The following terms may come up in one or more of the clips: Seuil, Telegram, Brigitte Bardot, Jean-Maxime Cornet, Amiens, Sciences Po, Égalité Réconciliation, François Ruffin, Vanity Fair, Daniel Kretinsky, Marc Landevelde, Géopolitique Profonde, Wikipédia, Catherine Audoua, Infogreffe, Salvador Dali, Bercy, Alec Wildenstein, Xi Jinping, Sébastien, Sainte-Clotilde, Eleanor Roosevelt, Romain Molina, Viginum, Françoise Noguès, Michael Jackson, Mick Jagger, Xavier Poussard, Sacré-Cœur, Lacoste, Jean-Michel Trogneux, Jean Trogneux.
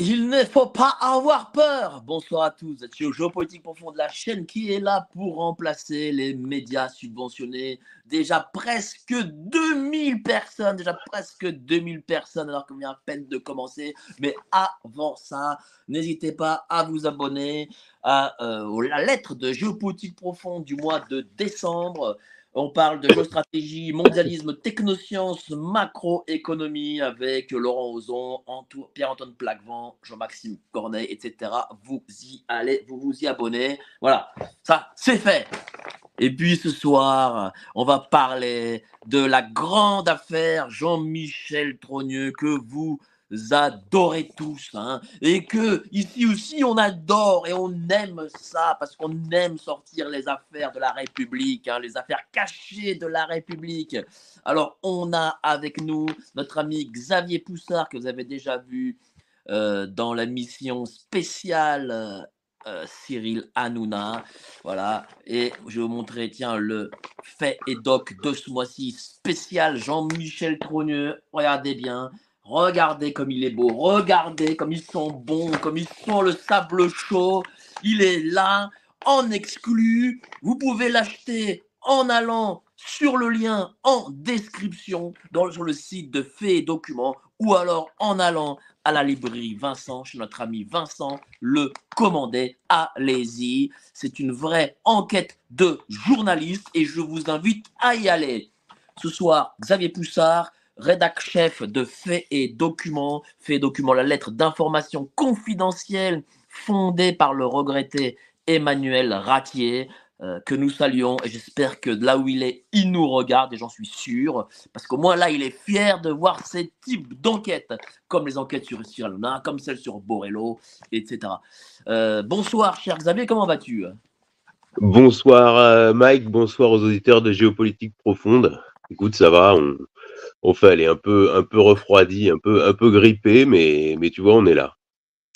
Il ne faut pas avoir peur. Bonsoir à tous, vous êtes chez Géopolitique Profonde, la chaîne qui est là pour remplacer les médias subventionnés. Déjà presque 2000 personnes, alors qu'on vient à peine de commencer. Mais avant ça, n'hésitez pas à vous abonner à la lettre de Géopolitique Profonde du mois de décembre. On parle de géostratégie, mondialisme, technosciences, macroéconomie avec Laurent Ozon, Pierre-Antoine Plaquevent, Jean-Maxime Cornet, etc. Vous y allez, vous vous y abonnez. Voilà, ça c'est fait. Et puis ce soir, on va parler de la grande affaire Jean-Michel Trogneux que vous adorez tous, hein, et que ici aussi on adore et on aime ça parce qu'on aime sortir les affaires de la République, hein, les affaires cachées de la République. Alors on a avec nous notre ami Xavier Poussard que vous avez déjà vu dans la mission spéciale Cyril Hanouna, voilà, et je vais vous montrer, tiens, le fait et doc de ce mois-ci spécial Jean-Michel Trogneux. Regardez bien. Regardez comme il est beau, regardez comme ils sont bons, comme ils sont le sable chaud. Il est là, en exclu. Vous pouvez l'acheter en allant sur le lien en description sur le site de Faits et Documents ou alors en allant à la librairie Vincent, chez notre ami Vincent, le commander. Allez-y, c'est une vraie enquête de journaliste et je vous invite à y aller. Ce soir, Xavier Poussard, rédac-chef de Faits et Documents. Faits et Documents, la lettre d'information confidentielle fondée par le regretté Emmanuel Ratier, que nous saluons. Et j'espère que là où il est, il nous regarde, et j'en suis sûr, parce qu'au moins là, il est fier de voir ces types d'enquêtes, comme les enquêtes sur Cyril Hanouna, comme celles sur Borello, etc. Bonsoir, cher Xavier, comment vas-tu? Bonsoir, Mike, bonsoir aux auditeurs de Géopolitique Profonde. Écoute, ça va, on fait aller un peu refroidi, un peu grippé, mais tu vois, on est là.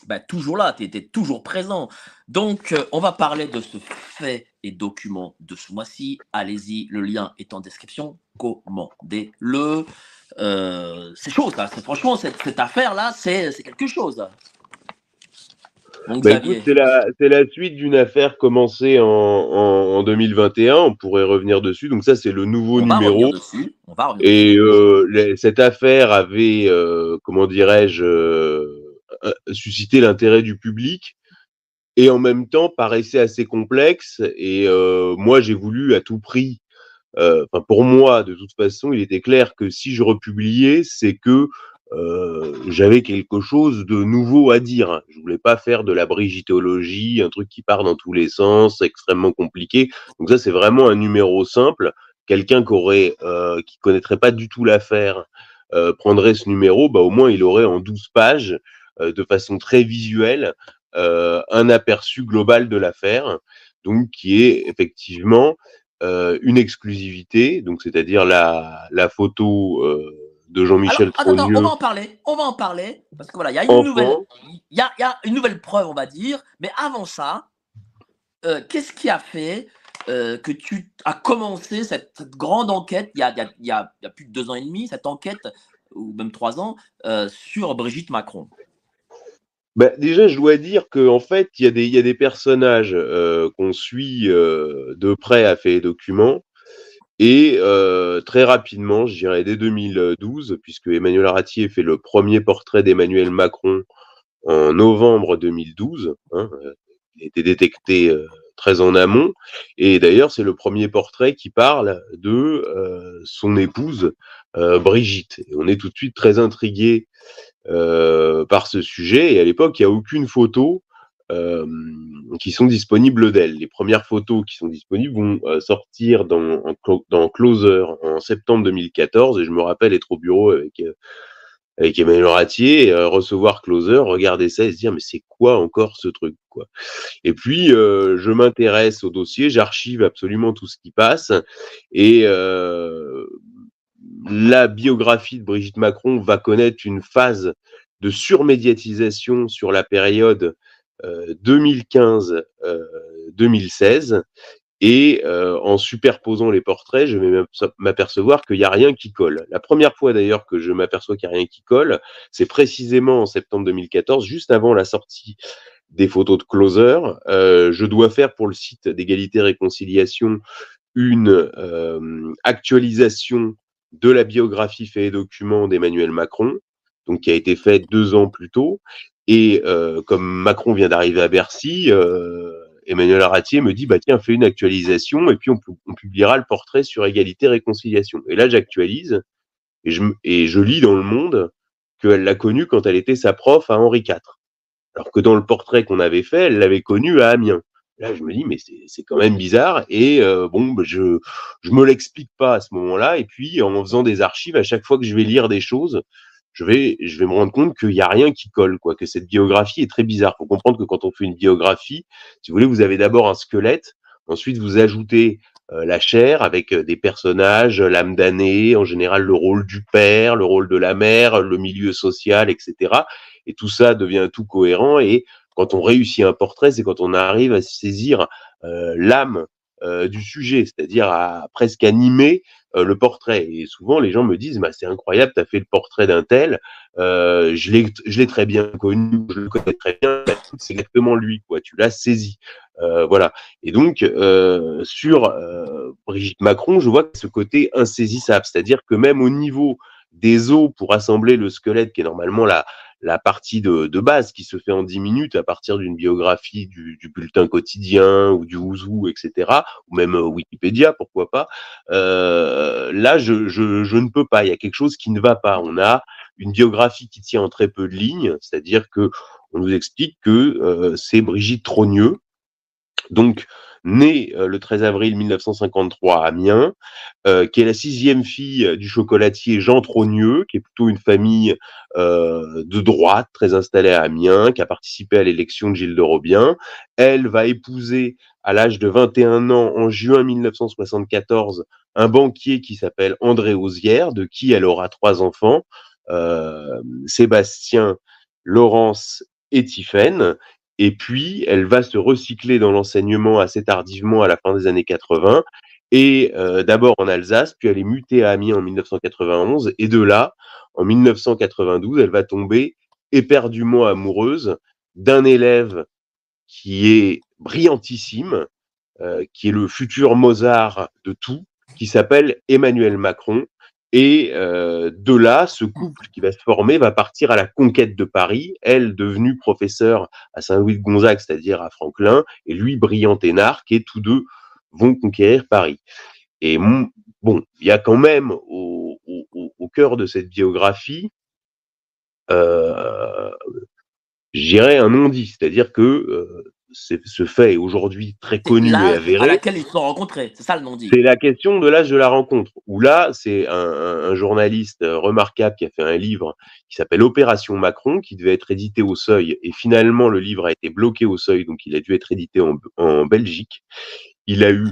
Bah, toujours là, tu étais toujours présent. Donc, on va parler de ce fait et document de ce mois-ci. Allez-y, le lien est en description. Commandez-le. C'est chaud, là. Franchement, cette affaire-là, c'est quelque chose. Bah, écoute, c'est la suite d'une affaire commencée en 2021. On pourrait revenir dessus. Donc ça, c'est le nouveau numéro. Et cette affaire avait, comment dirais-je, suscité l'intérêt du public et en même temps paraissait assez complexe. Et moi, j'ai voulu à tout prix. Pour moi, de toute façon, il était clair que si je republiais, c'est que j'avais quelque chose de nouveau à dire. Je voulais pas faire de la brigitologie, un truc qui part dans tous les sens, extrêmement compliqué. Donc ça, c'est vraiment un numéro simple. Quelqu'un qui connaîtrait pas du tout l'affaire prendrait ce numéro, bah au moins il aurait en 12 pages, de façon très visuelle, un aperçu global de l'affaire, donc qui est effectivement une exclusivité, donc c'est-à-dire la photo de Jean-Michel Trogneux. Attends, on va en parler, parce que voilà, il y a une nouvelle preuve, on va dire, mais avant ça, qu'est-ce qui a fait que tu as commencé cette grande enquête, il y a plus de 2 ans et demi, cette enquête, ou même 3 ans, sur Brigitte Macron? Bah, déjà, je dois dire qu'en fait, il y a des personnages qu'on suit de près à Faits et Documents. Et très rapidement, je dirais dès 2012, puisque Emmanuel Ratier fait le premier portrait d'Emmanuel Macron en novembre 2012, hein, il a été détecté très en amont, et d'ailleurs c'est le premier portrait qui parle de son épouse Brigitte. Et on est tout de suite très intrigué par ce sujet. Et à l'époque, il n'y a aucune photo qui sont disponibles d'elle. Les premières photos qui sont disponibles vont sortir dans Closer en septembre 2014. Et je me rappelle être au bureau avec Emmanuel Ratier, recevoir Closer, regarder ça et se dire « mais c'est quoi encore ce truc ?» quoi. Et puis, je m'intéresse au dossier, j'archive absolument tout ce qui passe et la biographie de Brigitte Macron va connaître une phase de surmédiatisation sur la période 2015-2016 et en superposant les portraits, je vais m'apercevoir qu'il n'y a rien qui colle. La première fois d'ailleurs que je m'aperçois qu'il n'y a rien qui colle, c'est précisément en septembre 2014, juste avant la sortie des photos de Closer. Je dois faire pour le site d'égalité-réconciliation une actualisation de la biographie Faits et Documents d'Emmanuel Macron, donc qui a été faite 2 ans plus tôt. Et comme Macron vient d'arriver à Bercy, Emmanuel Ratier me dit bah tiens, fais une actualisation et puis on publiera le portrait sur égalité réconciliation. Et là j'actualise et je lis dans Le Monde qu'elle l'a connue quand elle était sa prof à Henri IV, alors que dans le portrait qu'on avait fait, elle l'avait connue à Amiens. Là je me dis mais c'est quand même bizarre et je me l'explique pas à ce moment-là. Et puis en faisant des archives, à chaque fois que je vais lire des choses, je vais me rendre compte qu'il n'y a rien qui colle, quoi, que cette biographie est très bizarre. Il faut comprendre que quand on fait une biographie, si vous voulez, vous avez d'abord un squelette, ensuite vous ajoutez la chair avec des personnages, l'âme damnée, en général le rôle du père, le rôle de la mère, le milieu social, etc. Et tout ça devient tout cohérent. Et quand on réussit un portrait, c'est quand on arrive à saisir l'âme du sujet, c'est-à-dire à presque animer le portrait. Et souvent, les gens me disent bah, « c'est incroyable, tu as fait le portrait d'un tel, je l'ai très bien connu, je le connais très bien, c'est exactement lui, quoi, tu l'as saisi. » Voilà. Et donc, sur Brigitte Macron, je vois que ce côté insaisissable, c'est-à-dire que même au niveau des os pour assembler le squelette, qui est normalement la partie de base qui se fait en 10 minutes à partir d'une biographie du bulletin quotidien ou du Ouzou, etc., ou même Wikipédia, pourquoi pas, là, je ne peux pas. Il y a quelque chose qui ne va pas. On a une biographie qui tient en très peu de lignes, c'est-à-dire que on nous explique que c'est Brigitte Trogneux, donc née le 13 avril 1953 à Amiens, qui est la 6e fille du chocolatier Jean Trogneux, qui est plutôt une famille de droite, très installée à Amiens, qui a participé à l'élection de Gilles de Robien. Elle va épouser à l'âge de 21 ans, en juin 1974, un banquier qui s'appelle André Auzière, de qui elle aura 3 enfants, Sébastien, Laurence et Tiffaine. Et puis, elle va se recycler dans l'enseignement assez tardivement à la fin des années 80, et d'abord en Alsace, puis elle est mutée à Amiens en 1991, et de là, en 1992, elle va tomber éperdument amoureuse d'un élève qui est brillantissime, qui est le futur Mozart de tout, qui s'appelle Emmanuel Macron. Et de là, ce couple qui va se former va partir à la conquête de Paris, elle devenue professeure à Saint-Louis-de-Gonzague, c'est-à-dire à Franklin, et lui brillant énarque, et tous deux vont conquérir Paris. Et bon, il y a quand même au cœur de cette biographie, j'irais un non-dit, c'est-à-dire que ce fait est aujourd'hui très connu et avéré. À laquelle ils se sont rencontrés, c'est ça le non-dit. C'est la question de l'âge de la rencontre, où là, c'est un journaliste remarquable qui a fait un livre qui s'appelle Opération Macron, qui devait être édité au Seuil, et finalement, le livre a été bloqué au Seuil, donc il a dû être édité en Belgique. Il a eu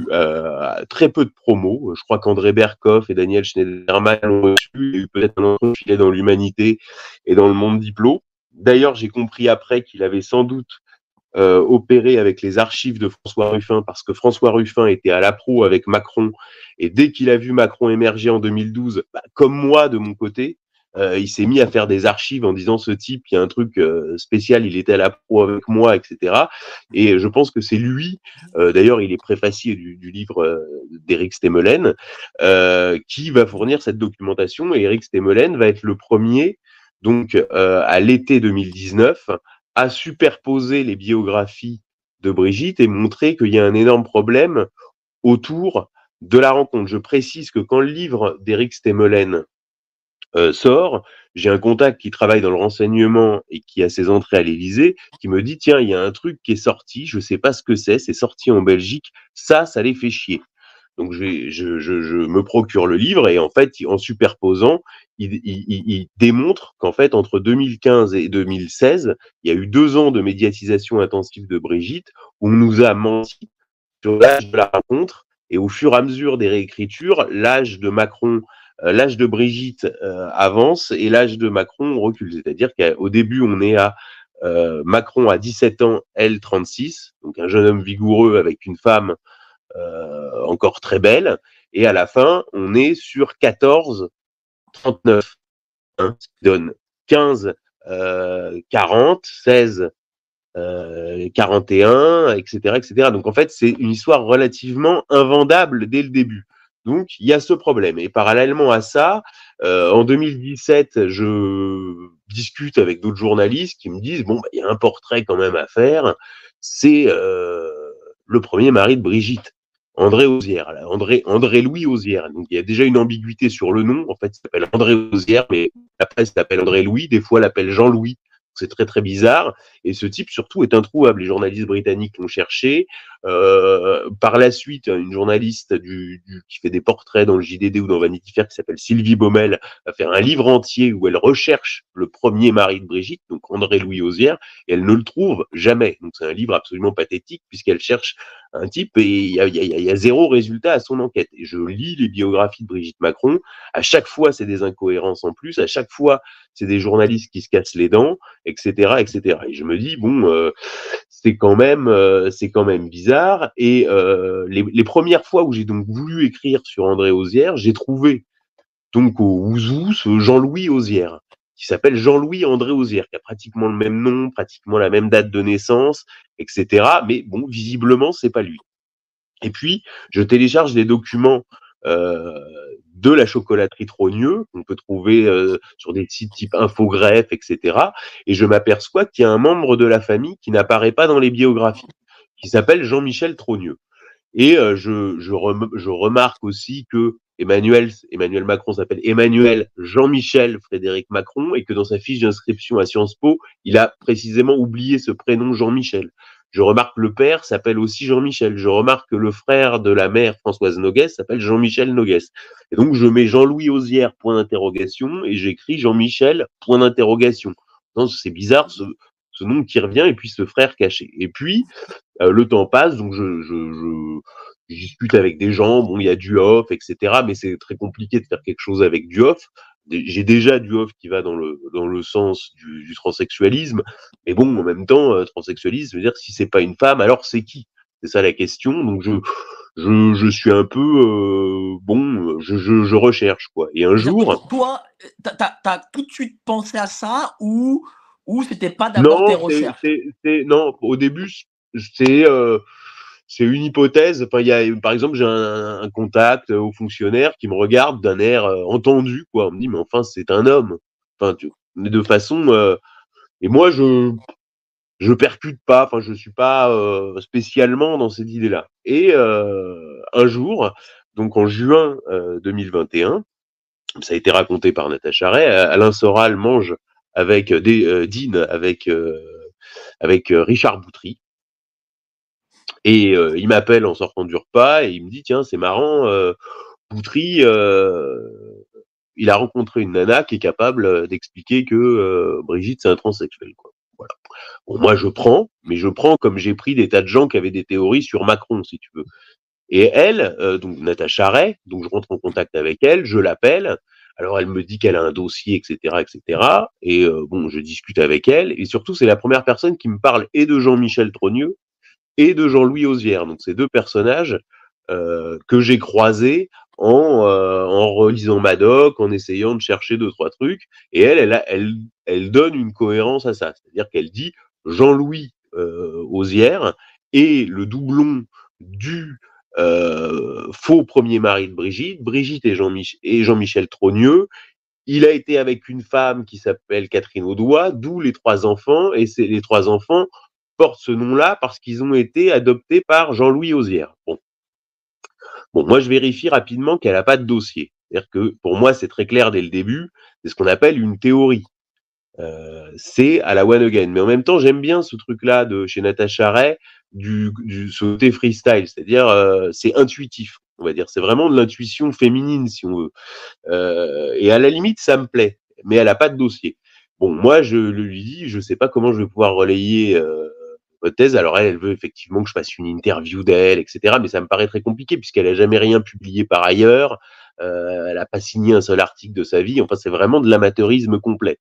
très peu de promos. Je crois qu'André Berkoff et Daniel Schneiderman l'ont reçu. Il y a eu peut-être un entrefilet dans l'Humanité et dans Le Monde Diplo. D'ailleurs, j'ai compris après qu'il avait sans doute opéré avec les archives de François Ruffin, parce que François Ruffin était à la pro avec Macron, et dès qu'il a vu Macron émerger en 2012, comme moi de mon côté, il s'est mis à faire des archives en disant ce type, il y a un truc spécial, il était à la pro avec moi, etc. Et je pense que c'est lui, d'ailleurs il est préfacier du livre d'Éric Stémelen, qui va fournir cette documentation, et Éric Stémelen va être le premier, donc à l'été 2019, à superposer les biographies de Brigitte et montrer qu'il y a un énorme problème autour de la rencontre. Je précise que quand le livre d'Éric Stémelen sort, j'ai un contact qui travaille dans le renseignement et qui a ses entrées à l'Élysée, qui me dit, tiens, il y a un truc qui est sorti, je ne sais pas ce que c'est sorti en Belgique, ça les fait chier. Donc, je me procure le livre et en fait, en superposant, il démontre qu'en fait, entre 2015 et 2016, il y a eu 2 ans de médiatisation intensive de Brigitte où on nous a menti sur l'âge de la rencontre et au fur et à mesure des réécritures, l'âge de Macron, l'âge de Brigitte avance et l'âge de Macron recule. C'est-à-dire qu'au début, on est à Macron à 17 ans, elle 36, donc un jeune homme vigoureux avec une femme encore très belle, et à la fin, on est sur 14, 39, hein, ce qui donne 15, 40, 16, 41, etc., etc. Donc, en fait, c'est une histoire relativement invendable dès le début. Donc, il y a ce problème. Et parallèlement à ça, en 2017, je discute avec d'autres journalistes qui me disent, bon, bah, y a un portrait quand même à faire, c'est le premier mari de Brigitte. André Auzière, André-Louis Auzière. Donc, il y a déjà une ambiguïté sur le nom. En fait, il s'appelle André Auzière, mais la presse l'appelle André-Louis. Des fois, l'appelle Jean-Louis. C'est très, très bizarre. Et ce type, surtout, est introuvable. Les journalistes britanniques l'ont cherché. Par la suite, une journaliste qui fait des portraits dans le JDD ou dans Vanity Fair, qui s'appelle Sylvie Baumel, va faire un livre entier où elle recherche le premier mari de Brigitte, donc André-Louis Auzière, et elle ne le trouve jamais. Donc, c'est un livre absolument pathétique puisqu'elle cherche un type et il y a zéro résultat à son enquête. Et je lis les biographies de Brigitte Macron. À chaque fois, c'est des incohérences en plus. À chaque fois, c'est des journalistes qui se cassent les dents, etc., etc. Et je me dis, bon, c'est quand même bizarre. Et les premières fois où j'ai donc voulu écrire sur André Auzière, j'ai trouvé donc au Ouzou ce Jean-Louis Auzière, qui s'appelle Jean-Louis André Auzière, qui a pratiquement le même nom, pratiquement la même date de naissance, etc. Mais bon, visiblement, c'est pas lui. Et puis, je télécharge des documents de la chocolaterie Trogneux, qu'on peut trouver sur des sites type Infogreffe, etc. Et je m'aperçois qu'il y a un membre de la famille qui n'apparaît pas dans les biographies, qui s'appelle Jean-Michel Trogneux. Et je remarque aussi que Emmanuel Macron s'appelle Emmanuel Jean-Michel Frédéric Macron et que dans sa fiche d'inscription à Sciences Po, il a précisément oublié ce prénom Jean-Michel. Je remarque que le père s'appelle aussi Jean-Michel. Je remarque que le frère de la mère, Françoise Noguès, s'appelle Jean-Michel Noguès. Et donc, je mets Jean-Louis Auzière, point d'interrogation, et j'écris Jean-Michel, point d'interrogation. Non, c'est bizarre, ce nom qui revient, et puis ce frère caché. Et puis, le temps passe, donc je discute avec des gens, bon, il y a du off, etc., mais c'est très compliqué de faire quelque chose avec du off. J'ai déjà du off qui va dans le sens du transsexualisme, mais bon, en même temps, transsexualisme, ça veut dire si c'est pas une femme, alors c'est qui ? C'est ça la question. Donc je suis un peu je recherche quoi. Et un jour, toi, t'as tout de suite pensé à ça ou c'était pas d'abord tes recherches ? Non, au début c'est une hypothèse. Enfin, par exemple, j'ai un contact au fonctionnaire qui me regarde d'un air entendu, quoi. On me dit, mais enfin, c'est un homme. Enfin, de façon. Et moi, je percute pas. Enfin, je suis pas spécialement dans cette idée-là. Et un jour, donc en juin 2021, ça a été raconté par Natacha Rey. Alain Soral mange dîne avec Richard Boutry. Et il m'appelle en sortant du repas et il me dit « Tiens, c'est marrant, Boutry, il a rencontré une nana qui est capable d'expliquer que Brigitte, c'est un transsexuel. » Voilà. Bon, moi, je prends comme j'ai pris des tas de gens qui avaient des théories sur Macron, si tu veux. Et elle, donc Natacha Rey, donc je rentre en contact avec elle, je l'appelle. Alors, elle me dit qu'elle a un dossier, etc., etc. Et bon, je discute avec elle. Et surtout, c'est la première personne qui me parle et de Jean-Michel Trogneux, et de Jean-Louis Auzière, donc ces deux personnages que j'ai croisés en relisant Madoc, en essayant de chercher 2-3 trucs, et elle donne une cohérence à ça, c'est-à-dire qu'elle dit Jean-Louis Auzière est le doublon du faux premier mari de Brigitte et Jean-Michel Trogneux. Il a été avec une femme qui s'appelle Catherine Audoua, d'où les 3 enfants, et c'est les 3 enfants portent ce nom-là parce qu'ils ont été adoptés par Jean-Louis Auzière. Bon, moi, je vérifie rapidement qu'elle n'a pas de dossier. C'est-à-dire que pour moi, c'est très clair dès le début, c'est ce qu'on appelle une théorie. C'est à la one again. Mais en même temps, j'aime bien ce truc-là de chez Natacha Rey, du sauté freestyle, c'est-à-dire c'est intuitif, on va dire. C'est vraiment de l'intuition féminine, si on veut. Et à la limite, ça me plaît, mais elle n'a pas de dossier. Bon, moi, je lui dis, je ne sais pas comment je vais pouvoir relayer votre thèse. Alors, elle veut effectivement que je fasse une interview d'elle, etc. Mais ça me paraît très compliqué puisqu'elle n'a jamais rien publié par ailleurs. Elle n'a pas signé un seul article de sa vie. Enfin, c'est vraiment de l'amateurisme complet.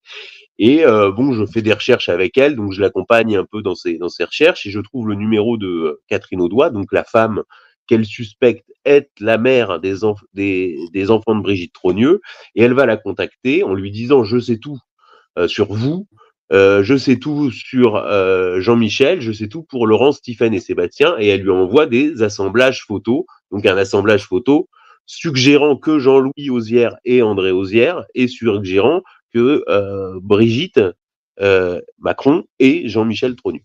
Et bon, je fais des recherches avec elle, donc je l'accompagne un peu dans ses recherches et je trouve le numéro de Catherine Audoua, donc la femme qu'elle suspecte être la mère des enfants de Brigitte Trogneux, et elle va la contacter en lui disant « je sais tout sur vous ». Je sais tout sur Jean-Michel, je sais tout pour Laurence, Tiffaine et Sébastien, et elle lui envoie des assemblages photos, donc un assemblage photo suggérant que Jean-Louis Auzière et André Auzière, et suggérant que Brigitte Macron et Jean-Michel Trogneux.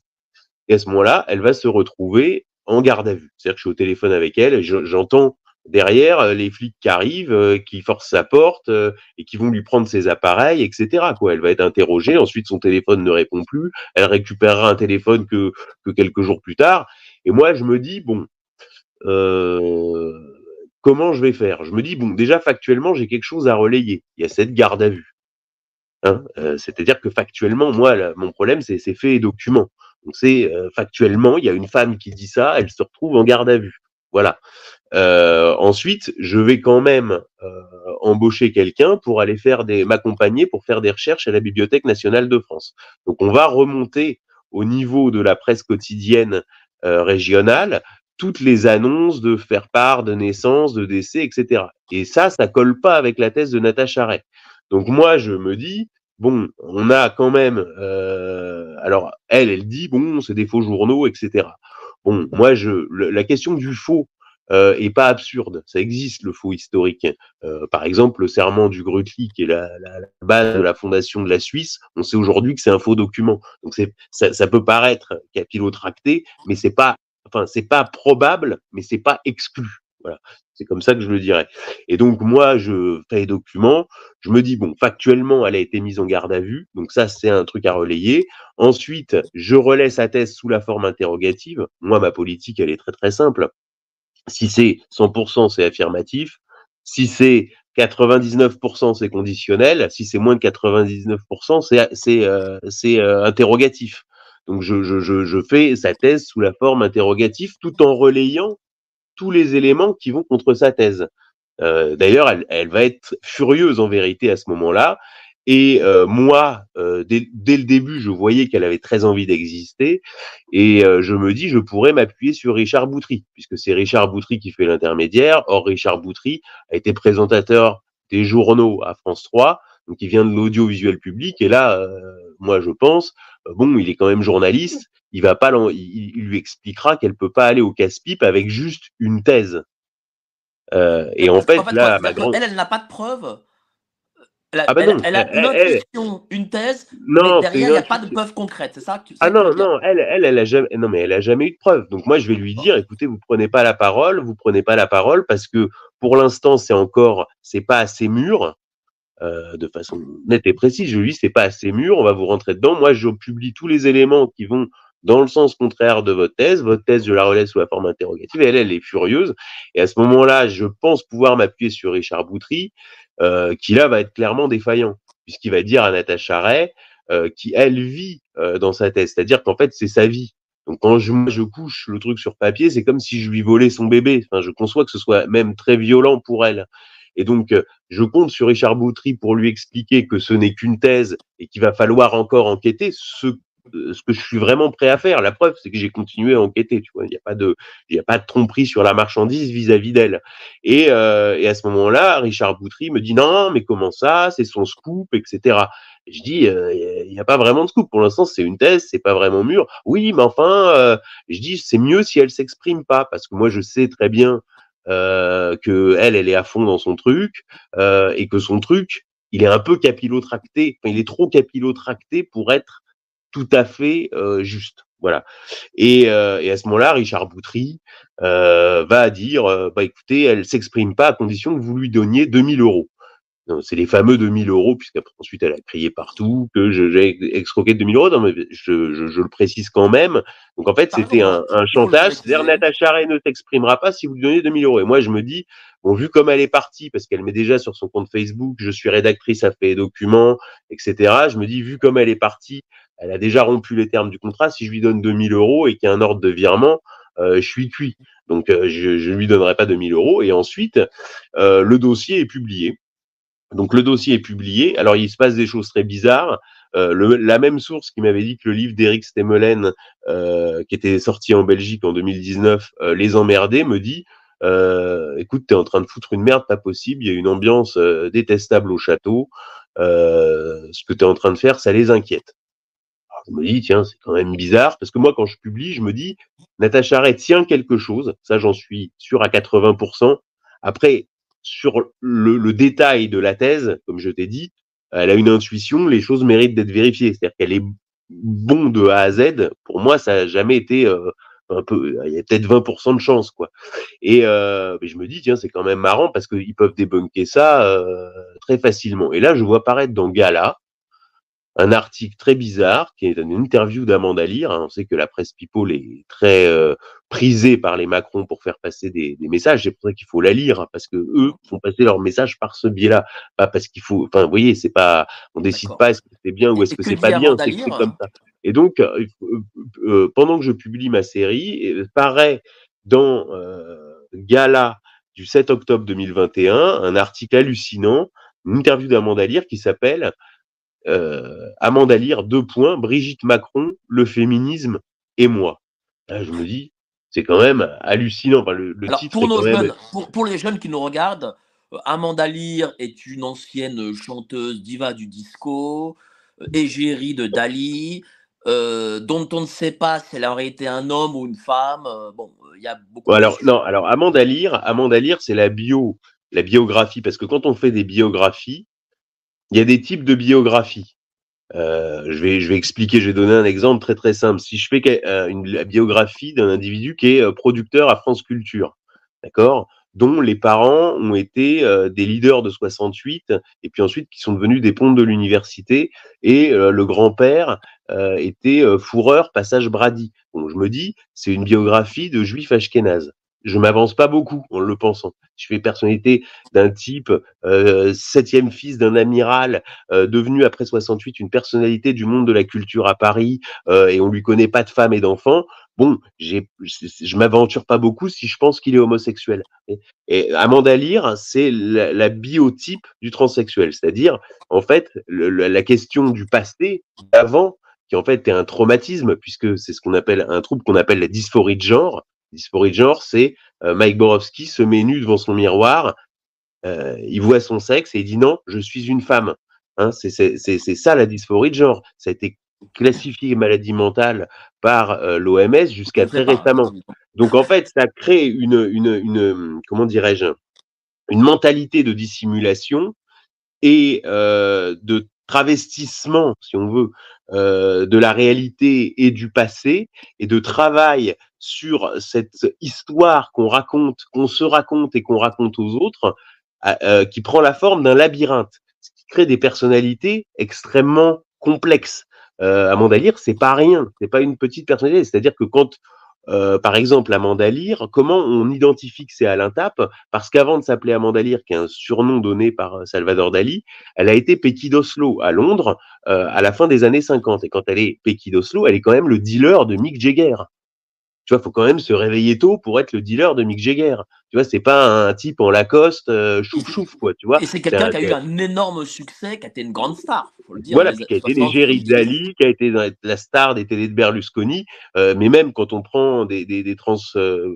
Et à ce moment-là, elle va se retrouver en garde à vue. C'est-à-dire que je suis au téléphone avec elle, et j'entends derrière les flics qui arrivent, qui forcent sa porte et qui vont lui prendre ses appareils, etc. Quoi. Elle va être interrogée, ensuite son téléphone ne répond plus, elle récupérera un téléphone que quelques jours plus tard. Et moi, je me dis, bon, comment je vais faire ? Je me dis, bon, déjà factuellement, j'ai quelque chose à relayer. Il y a cette garde à vue. Hein ? C'est-à-dire que factuellement, moi, mon problème, c'est faits et documents. Donc c'est factuellement, il y a une femme qui dit ça, elle se retrouve en garde à vue. Voilà. Ensuite, je vais quand même embaucher quelqu'un pour aller m'accompagner pour faire des recherches à la Bibliothèque nationale de France. Donc, on va remonter au niveau de la presse quotidienne régionale toutes les annonces de faire part, de naissance, de décès, etc. Et ça colle pas avec la thèse de Natacha Rey. Donc, moi, je me dis, bon, on a quand même... alors, elle dit, bon, c'est des faux journaux, etc. Bon, moi, la question du faux est pas absurde. Ça existe, le faux historique. Par exemple, le serment du Grutli, qui est la base de la fondation de la Suisse, on sait aujourd'hui que c'est un faux document. Donc, ça peut paraître capillotracté, mais c'est pas probable, mais c'est pas exclu. Voilà. C'est comme ça que je le dirais. Et donc, moi, je fais les documents. Je me dis, bon, factuellement, elle a été mise en garde à vue. Donc, ça, c'est un truc à relayer. Ensuite, je relais sa thèse sous la forme interrogative. Moi, ma politique, elle est très, très simple. Si c'est 100%, c'est affirmatif. Si c'est 99%, c'est conditionnel. Si c'est moins de 99%, c'est interrogatif. Donc, je fais sa thèse sous la forme interrogative tout en relayant tous les éléments qui vont contre sa thèse. D'ailleurs, elle va être furieuse en vérité à ce moment-là. Et moi, dès le début, je voyais qu'elle avait très envie d'exister. Et je me dis, je pourrais m'appuyer sur Richard Boutry, puisque c'est Richard Boutry qui fait l'intermédiaire. Or, Richard Boutry a été présentateur des journaux à France 3, donc il vient de l'audiovisuel public. Et là, moi, je pense, bon, il est quand même journaliste. Il lui expliquera qu'elle peut pas aller au casse-pipe avec juste une thèse. Et en fait, là, ma grande... elle n'a pas de preuve. Elle a une intuition, une thèse, mais derrière, il n'y a pas de preuve concrète. C'est ça. Elle n'a jamais eu de preuve. Donc moi, je vais lui dire, écoutez, vous prenez pas la parole parce que pour l'instant, c'est pas assez mûr. De façon nette et précise, je lui dis, c'est pas assez mûr, on va vous rentrer dedans. Moi, je publie tous les éléments qui vont dans le sens contraire de votre thèse. Votre thèse, je la relève sous la forme interrogative. Elle est furieuse. Et à ce moment-là, je pense pouvoir m'appuyer sur Richard Boutry, qui là va être clairement défaillant, puisqu'il va dire à Natacha Rey, qui elle vit dans sa thèse, c'est-à-dire qu'en fait, c'est sa vie. Donc, quand je couche le truc sur papier, c'est comme si je lui volais son bébé. Enfin, je conçois que ce soit même très violent pour elle. Et donc, je compte sur Richard Boutry pour lui expliquer que ce n'est qu'une thèse et qu'il va falloir encore enquêter, ce que je suis vraiment prêt à faire. La preuve, c'est que j'ai continué à enquêter. Tu vois, il n'y a pas de tromperie sur la marchandise vis-à-vis d'elle. Et à ce moment-là, Richard Boutry me dit « Non, mais comment ça ? C'est son scoop, etc. » Je dis, il n'y a pas vraiment de scoop. Pour l'instant, c'est une thèse, c'est pas vraiment mûr. Oui, mais enfin, je dis, c'est mieux si elle s'exprime pas, parce que moi, je sais très bien que elle est à fond dans son truc et que son truc, il est un peu capillotracté. Enfin, il est trop capillotracté pour être tout à fait juste. Voilà. Et à ce moment-là, Richard Boutry va dire bah écoutez, elle s'exprime pas à condition que vous lui donniez 2 000 €. Non, c'est les fameux 2 000 €, puisqu'ensuite elle a crié partout que j'ai extorqué 2 000 €. Non, mais je le précise quand même. Donc en fait, c'était un chantage. C'est-à-dire, Natacha Rey ne s'exprimera pas si vous lui donnez 2 000 €. Et moi, je me dis, bon, vu comme elle est partie, parce qu'elle met déjà sur son compte Facebook, je suis rédactrice à Faits et Documents, etc. Je me dis, vu comme elle est partie, elle a déjà rompu les termes du contrat. Si je lui donne 2 000 € et qu'il y a un ordre de virement, je suis cuit. Donc, je lui donnerai pas 2 000 €. Et ensuite, le dossier est publié. Donc, le dossier est publié. Alors, il se passe des choses très bizarres. La même source qui m'avait dit que le livre d'Éric Stemelen, qui était sorti en Belgique en 2019, Les Emmerdés, me dit écoute, t'es en train de foutre une merde, pas possible. Il y a une ambiance détestable au château. Ce que t'es en train de faire, ça les inquiète. Alors, je me dis tiens, c'est quand même bizarre. Parce que moi, quand je publie, je me dis Natacha Rey tient quelque chose. Ça, j'en suis sûr à 80%. Après, sur le détail de la thèse, comme je t'ai dit, elle a une intuition, les choses méritent d'être vérifiées. C'est-à-dire qu'elle est bon de A à Z. Pour moi, ça n'a jamais été un peu. Il y a peut-être 20% de chance, quoi. Et je me dis, tiens, c'est quand même marrant parce qu'ils peuvent débunker ça très facilement. Et là, je vois apparaître dans Gala un article très bizarre qui est une interview d'Amanda Lear. On sait que la presse People est très prisée par les Macron pour faire passer des messages. C'est pour ça qu'il faut la lire, parce que eux font passer leurs messages par ce biais-là. Pas parce qu'il faut, enfin, vous voyez, c'est pas, on décide pas est-ce que c'est bien ou est-ce que c'est pas bien. C'est comme ça. Et donc, pendant que je publie ma série, paraît dans Gala du 7 octobre 2021 un article hallucinant, une interview d'Amanda Lear qui s'appelle Amanda Lear, 2 points, Brigitte Macron, le féminisme et moi. Là, je me dis, c'est quand même hallucinant. Enfin, le alors, titre pour, nos jeunes, même... pour les jeunes qui nous regardent, Amanda Lear est une ancienne chanteuse diva du disco, égérie de Dali, dont on ne sait pas si elle aurait été un homme ou une femme. Bon, il y a beaucoup. Alors Amanda Lear, c'est la biographie, parce que quand on fait des biographies, il y a des types de biographies. Je vais expliquer, je vais donner un exemple très très simple. Si je fais la biographie d'un individu qui est producteur à France Culture, d'accord, dont les parents ont été des leaders de 68 et puis ensuite qui sont devenus des pontes de l'université, et le grand-père était fourreur passage Brady. Bon, je me dis, c'est une biographie de juif ashkénaze. Je m'avance pas beaucoup en le pensant. Je fais personnalité d'un type, 7e fils d'un amiral, devenu après 68 une personnalité du monde de la culture à Paris, et on lui connaît pas de femme et d'enfant. Bon, je m'aventure pas beaucoup si je pense qu'il est homosexuel. Et Amanda Lear, c'est la biotype du transsexuel. C'est-à-dire, en fait, la question du passé, d'avant, qui en fait est un traumatisme, puisque c'est ce qu'on appelle un trouble qu'on appelle la dysphorie de genre. Dysphorie de genre, c'est Mike Borowski se met nu devant son miroir, il voit son sexe et il dit non, je suis une femme. Hein, c'est ça la dysphorie de genre. Ça a été classifié maladie mentale par l'OMS jusqu'à très récemment. Donc en fait, ça crée une comment dirais-je, une mentalité de dissimulation et de travestissement, si on veut, de la réalité et du passé, et de travail sur cette histoire qu'on raconte, qu'on se raconte et qu'on raconte aux autres, qui prend la forme d'un labyrinthe, ce qui crée des personnalités extrêmement complexes. Amanda Lear, c'est pas rien, c'est pas une petite personnalité, c'est-à-dire que quand par exemple, Amanda Lear, comment on identifie que c'est Alain Tape? Parce qu'avant de s'appeler Amanda Lear, qui est un surnom donné par Salvador Dali, elle a été Peggy d'Oslo à Londres à la fin des années 50. Et quand elle est Peggy d'Oslo, elle est quand même le dealer de Mick Jagger. Tu vois, faut quand même se réveiller tôt pour être le dealer de Mick Jagger. Tu vois, c'est pas un type en Lacoste, chouf-chouf, quoi, tu vois. Et c'est quelqu'un qui a eu un énorme succès, qui a été une grande star, faut le dire. Voilà, qui a été l'égérie de Dali, qui a été la star des télés de Berlusconi. Mais même quand on prend des trans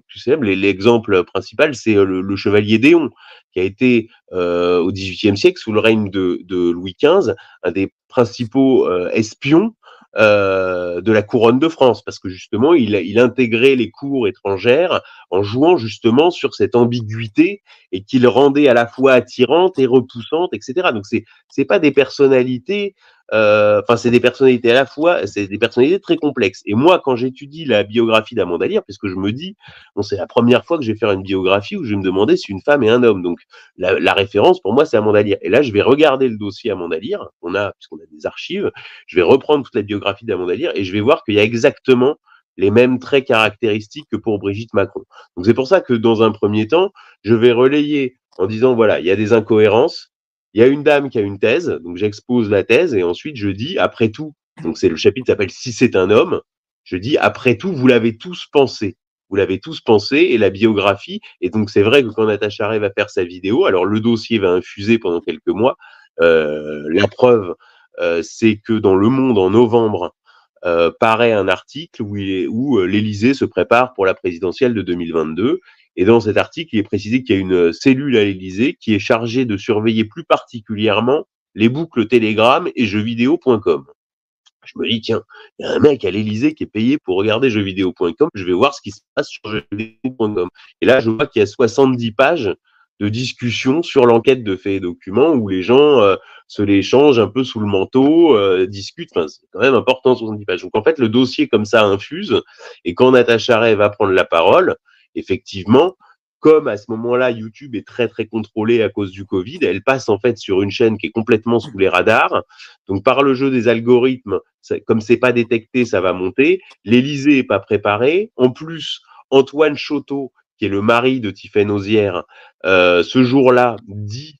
plus célèbres, l'exemple principal, c'est le Chevalier Déon, qui a été au XVIIIe siècle, sous le règne de Louis XV, un des principaux espions de la couronne de France, parce que justement il intégrait les cours étrangères en jouant justement sur cette ambiguïté et qu'il rendait à la fois attirante et repoussante, etc. Donc c'est pas des personnalités Enfin, c'est des personnalités à la fois, c'est des personnalités très complexes. Et moi, quand j'étudie la biographie d'Amanda Lear, parce que je me dis, bon, c'est la première fois que je vais faire une biographie où je vais me demander si une femme est un homme. Donc, la référence pour moi, c'est Amanda Lear. Et là, je vais regarder le dossier Amanda Lear, puisqu'on a des archives, je vais reprendre toute la biographie d'Amanda Lear et je vais voir qu'il y a exactement les mêmes traits caractéristiques que pour Brigitte Macron. Donc, c'est pour ça que dans un premier temps, je vais relayer en disant, voilà, il y a des incohérences. Il y a une dame qui a une thèse, donc j'expose la thèse et ensuite je dis, après tout, donc c'est le chapitre qui s'appelle « Si c'est un homme », je dis, après tout, vous l'avez tous pensé. Vous l'avez tous pensé et la biographie, et donc c'est vrai que quand Natacha Rey va faire sa vidéo, alors le dossier va infuser pendant quelques mois, la preuve, c'est que dans Le Monde, en novembre, paraît un article où l'Élysée se prépare pour la présidentielle de 2022. Et dans cet article, il est précisé qu'il y a une cellule à l'Élysée qui est chargée de surveiller plus particulièrement les boucles Telegram et jeuxvideo.com. Je me dis, tiens, il y a un mec à l'Élysée qui est payé pour regarder jeuxvideo.com, je vais voir ce qui se passe sur jeuxvideo.com. Et là, je vois qu'il y a 70 pages de discussion sur l'enquête de Faits et Documents où les gens se l'échangent un peu sous le manteau, discutent. Enfin, c'est quand même important, 70 pages. Donc, en fait, le dossier comme ça infuse. Et quand Natacha Rey va prendre la parole, effectivement, comme à ce moment-là, YouTube est très, très contrôlé à cause du Covid, elle passe en fait sur une chaîne qui est complètement sous les radars. Donc, par le jeu des algorithmes, comme c'est pas détecté, ça va monter. L'Élysée est pas préparée. En plus, Antoine Choteau, qui est le mari de Tiffaine Auzière, ce jour-là, dit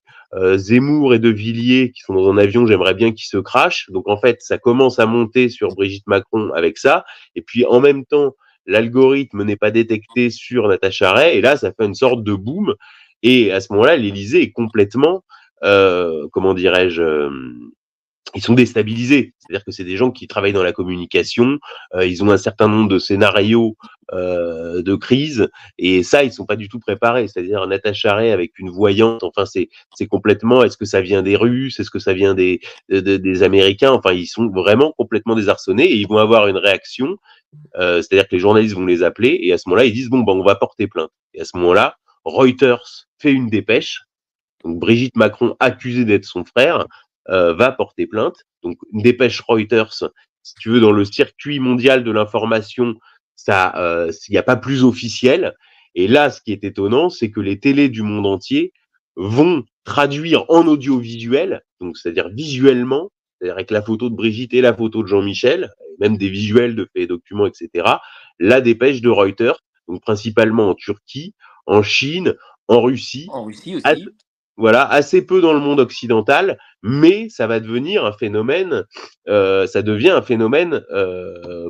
Zemmour et De Villiers, qui sont dans un avion, j'aimerais bien qu'ils se crashent. Donc, en fait, ça commence à monter sur Brigitte Macron avec ça. Et puis, en même temps, l'algorithme n'est pas détecté sur Natacha Rey, et là, ça fait une sorte de boom. Et à ce moment-là, l'Élysée est complètement, ils sont déstabilisés. C'est-à-dire que c'est des gens qui travaillent dans la communication, ils ont un certain nombre de scénarios de crise, et ça, ils sont pas du tout préparés. C'est-à-dire Natacha Rey avec une voyante, enfin, c'est complètement, est-ce que ça vient des Russes, est-ce que ça vient des Américains? Enfin, ils sont vraiment complètement désarçonnés, et ils vont avoir une réaction. C'est-à-dire que les journalistes vont les appeler et à ce moment-là, ils disent, on va porter plainte. Et à ce moment-là, Reuters fait une dépêche. Donc, Brigitte Macron, accusée d'être son frère, va porter plainte. Donc, une dépêche Reuters, si tu veux, dans le circuit mondial de l'information, ça, il n'y a pas plus officiel. Et là, ce qui est étonnant, c'est que les télés du monde entier vont traduire en audiovisuel, donc c'est-à-dire visuellement, c'est-à-dire avec la photo de Brigitte et la photo de Jean-Michel, même des visuels de Faits et Documents, etc., la dépêche de Reuters, donc principalement en Turquie, en Chine, en Russie. En Russie aussi. Voilà, assez peu dans le monde occidental, mais ça va devenir un phénomène, ça devient un phénomène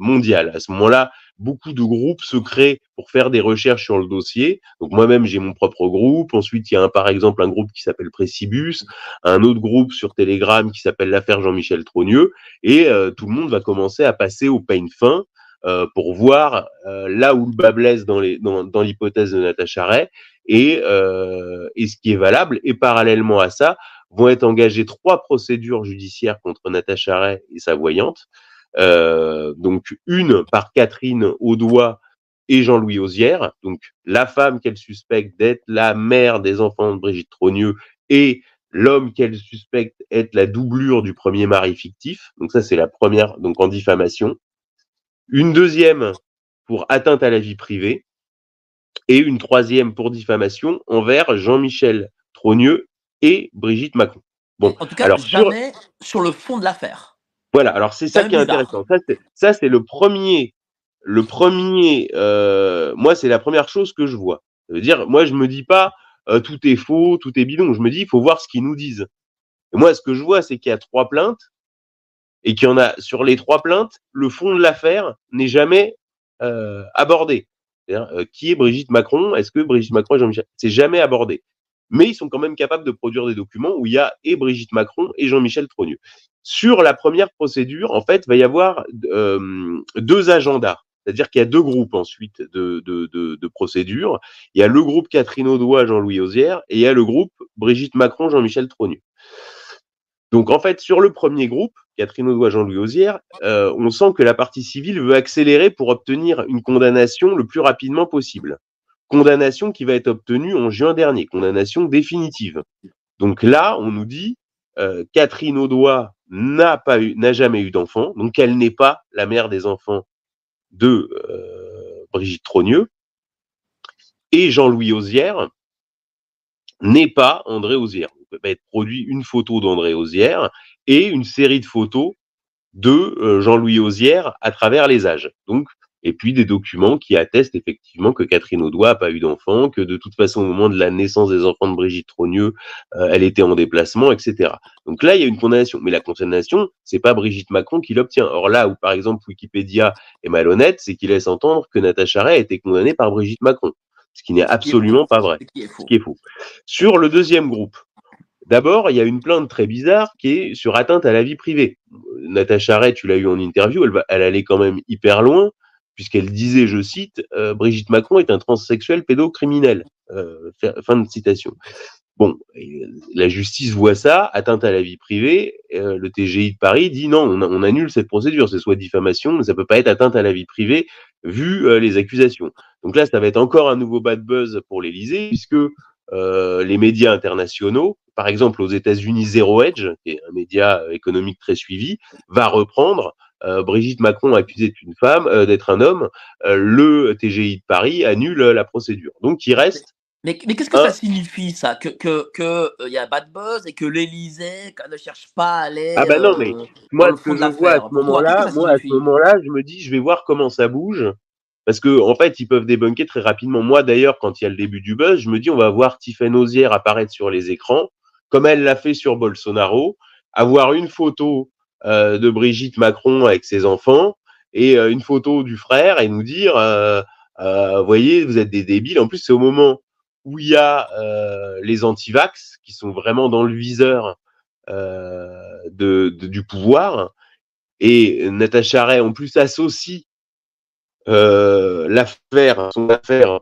mondial. À ce moment-là, beaucoup de groupes se créent pour faire des recherches sur le dossier. Donc moi-même, j'ai mon propre groupe. Ensuite, il y a par exemple un groupe qui s'appelle Précibus, un autre groupe sur Telegram qui s'appelle l'affaire Jean-Michel Trogneux, et tout le monde va commencer à passer au peigne fin pour voir là où le bas blesse dans l'hypothèse de Natacha Rey. Et ce qui est valable, et parallèlement à ça, vont être engagées 3 procédures judiciaires contre Natacha Rey et sa voyante. Donc, une par Catherine Audoua et Jean-Louis Auzière, donc la femme qu'elle suspecte d'être la mère des enfants de Brigitte Trogneux et l'homme qu'elle suspecte être la doublure du premier mari fictif. Donc ça, c'est la première, donc en diffamation. Une deuxième pour atteinte à la vie privée. Et une troisième pour diffamation envers Jean-Michel Trogneux et Brigitte Macron. Bon, en tout cas, alors, jamais sur le fond de l'affaire. Voilà, alors c'est ça qui est intéressant. Ça, c'est le premier. Moi, c'est la première chose que je vois. Ça veut dire, moi, je me dis pas tout est faux, tout est bidon. Je me dis, il faut voir ce qu'ils nous disent. Et moi, ce que je vois, c'est qu'il y a 3 plaintes et qu'il y en a sur les 3 plaintes, le fond de l'affaire n'est jamais abordé. Qui est Brigitte Macron? Est-ce que Brigitte Macron et Jean-Michel? C'est jamais abordé. Mais ils sont quand même capables de produire des documents où il y a et Brigitte Macron et Jean-Michel Trogneux. Sur la première procédure, en fait, va y avoir 2 agendas. C'est-à-dire qu'il y a 2 groupes ensuite de procédures. Il y a le groupe Catherine Audoua, Jean-Louis Auzière, et il y a le groupe Brigitte Macron, Jean-Michel Trogneux. Donc, en fait, sur le premier groupe, Catherine Audoua, Jean-Louis Auzière, on sent que la partie civile veut accélérer pour obtenir une condamnation le plus rapidement possible. Condamnation qui va être obtenue en juin dernier, condamnation définitive. Donc là, on nous dit, Catherine Audoua n'a jamais eu d'enfant, donc elle n'est pas la mère des enfants de Brigitte Trogneux, et Jean-Louis Auzière n'est pas André Auzière. Il va être produit une photo d'André Auzière et une série de photos de Jean-Louis Auzière à travers les âges. Donc, et puis des documents qui attestent effectivement que Catherine Audoua n'a pas eu d'enfant, que de toute façon au moment de la naissance des enfants de Brigitte Trogneux, elle était en déplacement, etc. Donc là, il y a une condamnation. Mais la condamnation, c'est pas Brigitte Macron qui l'obtient. Or là où, par exemple, Wikipédia est malhonnête, c'est qu'il laisse entendre que Natacha Rey a été condamnée par Brigitte Macron, ce qui n'est absolument pas vrai, ce qui est faux. Sur le deuxième groupe, d'abord, il y a une plainte très bizarre qui est sur atteinte à la vie privée. Natacha Rey, tu l'as eu en interview, elle allait quand même hyper loin, puisqu'elle disait, je cite, Brigitte Macron est un transsexuel pédocriminel. Fin de citation. Bon, la justice voit ça, atteinte à la vie privée, le TGI de Paris dit non, on annule cette procédure, c'est soit diffamation, mais ça ne peut pas être atteinte à la vie privée, vu les accusations. Donc là, ça va être encore un nouveau bad buzz pour l'Élysée, puisque les médias internationaux, par exemple aux États-Unis, Zero Hedge, qui est un média économique très suivi, va reprendre Brigitte Macron accusée d'être une femme, d'être un homme, le TGI de Paris annule la procédure. Donc il reste. Mais qu'est-ce que ça signifie, ça, que y a bad buzz et que l'Élysée ne cherche pas à aller. Ah ben non, mais moi, ce que je vois à ce moment-là, je me dis, je vais voir comment ça bouge. Parce que en fait, ils peuvent débunker très rapidement. Moi, d'ailleurs, quand il y a le début du buzz, je me dis, on va voir Tiffaine Auzière apparaître sur les écrans, comme elle l'a fait sur Bolsonaro, avoir une photo de Brigitte Macron avec ses enfants et une photo du frère et nous dire, voyez, vous êtes des débiles. En plus, c'est au moment où il y a les anti-vax qui sont vraiment dans le viseur du pouvoir. Et Natacha Rey, en plus, associe son affaire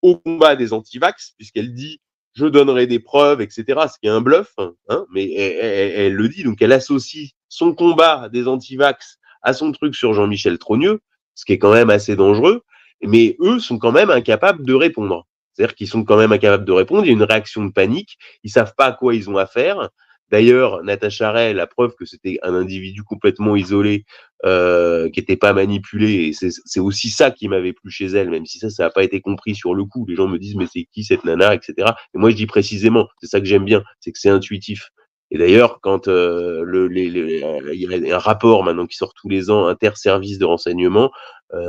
au combat des anti-vax, puisqu'elle dit je donnerai des preuves, etc., ce qui est un bluff, hein, mais elle le dit, donc elle associe son combat des anti-vax à son truc sur Jean-Michel Trogneux, ce qui est quand même assez dangereux, mais eux sont quand même incapables de répondre. C'est-à-dire qu'ils sont quand même incapables de répondre, il y a une réaction de panique, ils savent pas à quoi ils ont affaire. D'ailleurs, Natacha Rey, la preuve que c'était un individu complètement isolé, qui n'était pas manipulé, et c'est aussi ça qui m'avait plu chez elle, même si ça n'a pas été compris sur le coup. Les gens me disent, mais c'est qui cette nana, etc. Et moi, je dis précisément, c'est ça que j'aime bien, c'est que c'est intuitif. Et d'ailleurs, quand il y a un rapport maintenant qui sort tous les ans, inter-services de renseignement,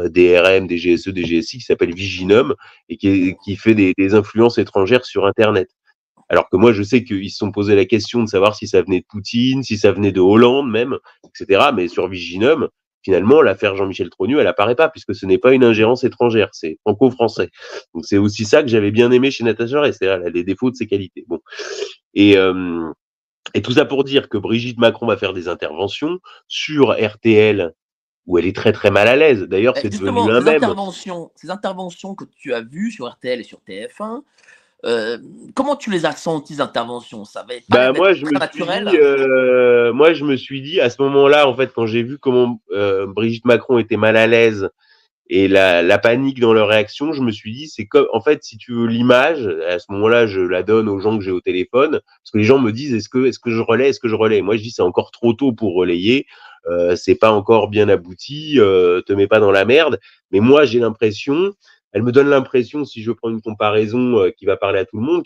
des RM, des GSE, des GSI, qui s'appelle Viginum, et qui fait des influences étrangères sur Internet. Alors que moi, je sais qu'ils se sont posé la question de savoir si ça venait de Poutine, si ça venait de Hollande même, etc. Mais sur Viginum, finalement, l'affaire Jean-Michel Trogneux, elle apparaît pas, puisque ce n'est pas une ingérence étrangère, c'est franco-français. Donc c'est aussi ça que j'avais bien aimé chez Natacha Rey, c'est-à-dire elle a des défauts de ses qualités. Bon. Et tout ça pour dire que Brigitte Macron va faire des interventions sur RTL, où elle est très très mal à l'aise. D'ailleurs, c'est devenu l'un même. Ces interventions que tu as vues sur RTL et sur TF1, comment tu les as senties, ces interventions? Ça va être moi, je me suis dit, à ce moment-là, en fait, quand j'ai vu comment Brigitte Macron était mal à l'aise et la panique dans leur réaction, je me suis dit, c'est comme, en fait, si tu veux l'image, à ce moment-là, je la donne aux gens que j'ai au téléphone, parce que les gens me disent, est-ce que je relaie? Moi, je dis, c'est encore trop tôt pour relayer, c'est pas encore bien abouti, te mets pas dans la merde. Mais moi, j'ai l'impression. Elle me donne l'impression, si je prends une comparaison qui va parler à tout le monde,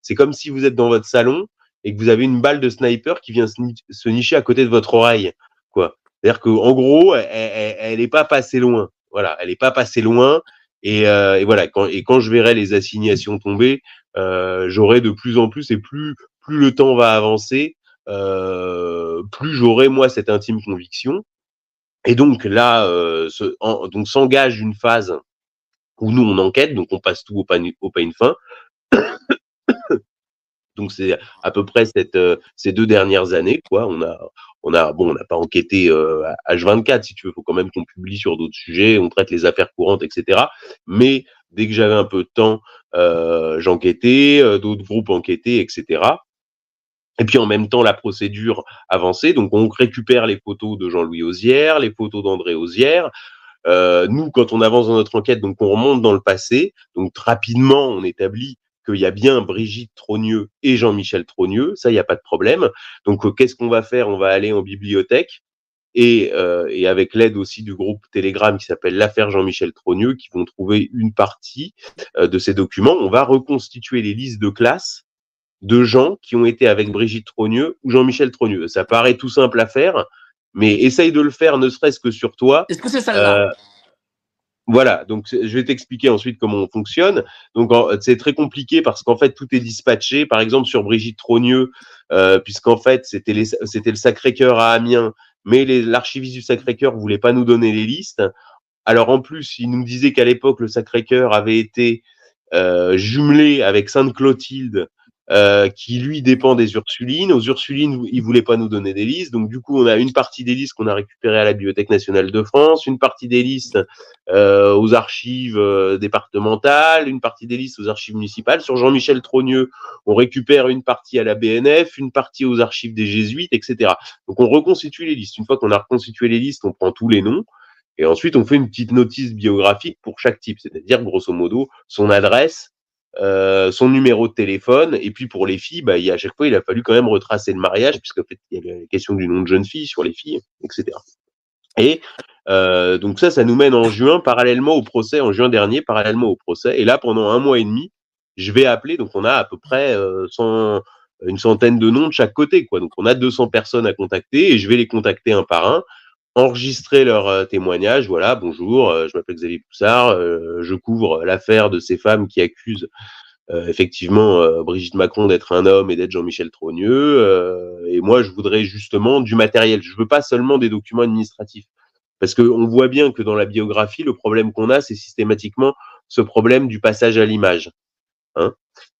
c'est comme si vous êtes dans votre salon et que vous avez une balle de sniper qui vient se nicher à côté de votre oreille, quoi. C'est-à-dire qu'en gros, elle n'est pas passée loin. Voilà, elle n'est pas passée loin. Et voilà, quand je verrai les assignations tomber, j'aurai de plus en plus, et plus le temps va avancer, plus j'aurai, moi, cette intime conviction. Et donc là, donc s'engage une phase où nous, on enquête, donc on passe tout au pas une fin. Donc, c'est à peu près ces 2 dernières années, quoi. On n'a pas enquêté H24, si tu veux. Il faut quand même qu'on publie sur d'autres sujets, on traite les affaires courantes, etc. Mais dès que j'avais un peu de temps, j'enquêtais, d'autres groupes enquêtaient, etc. Et puis, en même temps, la procédure avançait. Donc, on récupère les photos de Jean-Louis Auzière, les photos d'André Auzière. Nous, quand on avance dans notre enquête, donc on remonte dans le passé, donc rapidement on établit qu'il y a bien Brigitte Trogneux et Jean-Michel Trogneux, ça, il n'y a pas de problème. Donc, qu'est-ce qu'on va faire? On va aller en bibliothèque et avec l'aide aussi du groupe Telegram qui s'appelle l'affaire Jean-Michel Trogneux, qui vont trouver une partie de ces documents. On va reconstituer les listes de classe de gens qui ont été avec Brigitte Trogneux ou Jean-Michel Trogneux. Ça paraît tout simple à faire, mais essaye de le faire, ne serait-ce que sur toi. Est-ce que c'est ça là ? Voilà, donc je vais t'expliquer ensuite comment on fonctionne. Donc c'est très compliqué parce qu'en fait tout est dispatché. Par exemple sur Brigitte Trogneux, puisqu'en fait c'était le Sacré-Cœur à Amiens, mais l'archiviste du Sacré-Cœur ne voulait pas nous donner les listes. Alors en plus, il nous disait qu'à l'époque le Sacré-Cœur avait été jumelé avec Sainte-Clotilde, qui lui dépend des Ursulines. Aux Ursulines, ils voulaient pas nous donner des listes, donc du coup on a une partie des listes qu'on a récupérées à la Bibliothèque nationale de France, une partie des listes aux archives départementales, une partie des listes aux archives municipales. Sur Jean-Michel Trogneux, on récupère une partie à la BNF, une partie aux archives des Jésuites, etc. Donc on reconstitue les listes. Une fois qu'on a reconstitué les listes, on prend tous les noms et ensuite on fait une petite notice biographique pour chaque type, c'est-à-dire grosso modo son adresse, son numéro de téléphone, et puis pour les filles, bah, à chaque fois, il a fallu quand même retracer le mariage, puisqu'en fait, il y a la question du nom de jeune fille sur les filles, etc. Et donc ça nous mène en juin, parallèlement au procès, en juin dernier, parallèlement au procès, et là, pendant 1 mois et demi, je vais appeler, donc on a à peu près une centaine de noms de chaque côté, quoi. Donc on a 200 personnes à contacter, et je vais les contacter un par un, enregistrer leur témoignage. Voilà, bonjour, je m'appelle Xavier Poussard, je couvre l'affaire de ces femmes qui accusent effectivement Brigitte Macron d'être un homme et d'être Jean-Michel Trogneux, et moi je voudrais justement du matériel, je veux pas seulement des documents administratifs, parce qu'on voit bien que dans la biographie, le problème qu'on a, c'est systématiquement ce problème du passage à l'image, hein.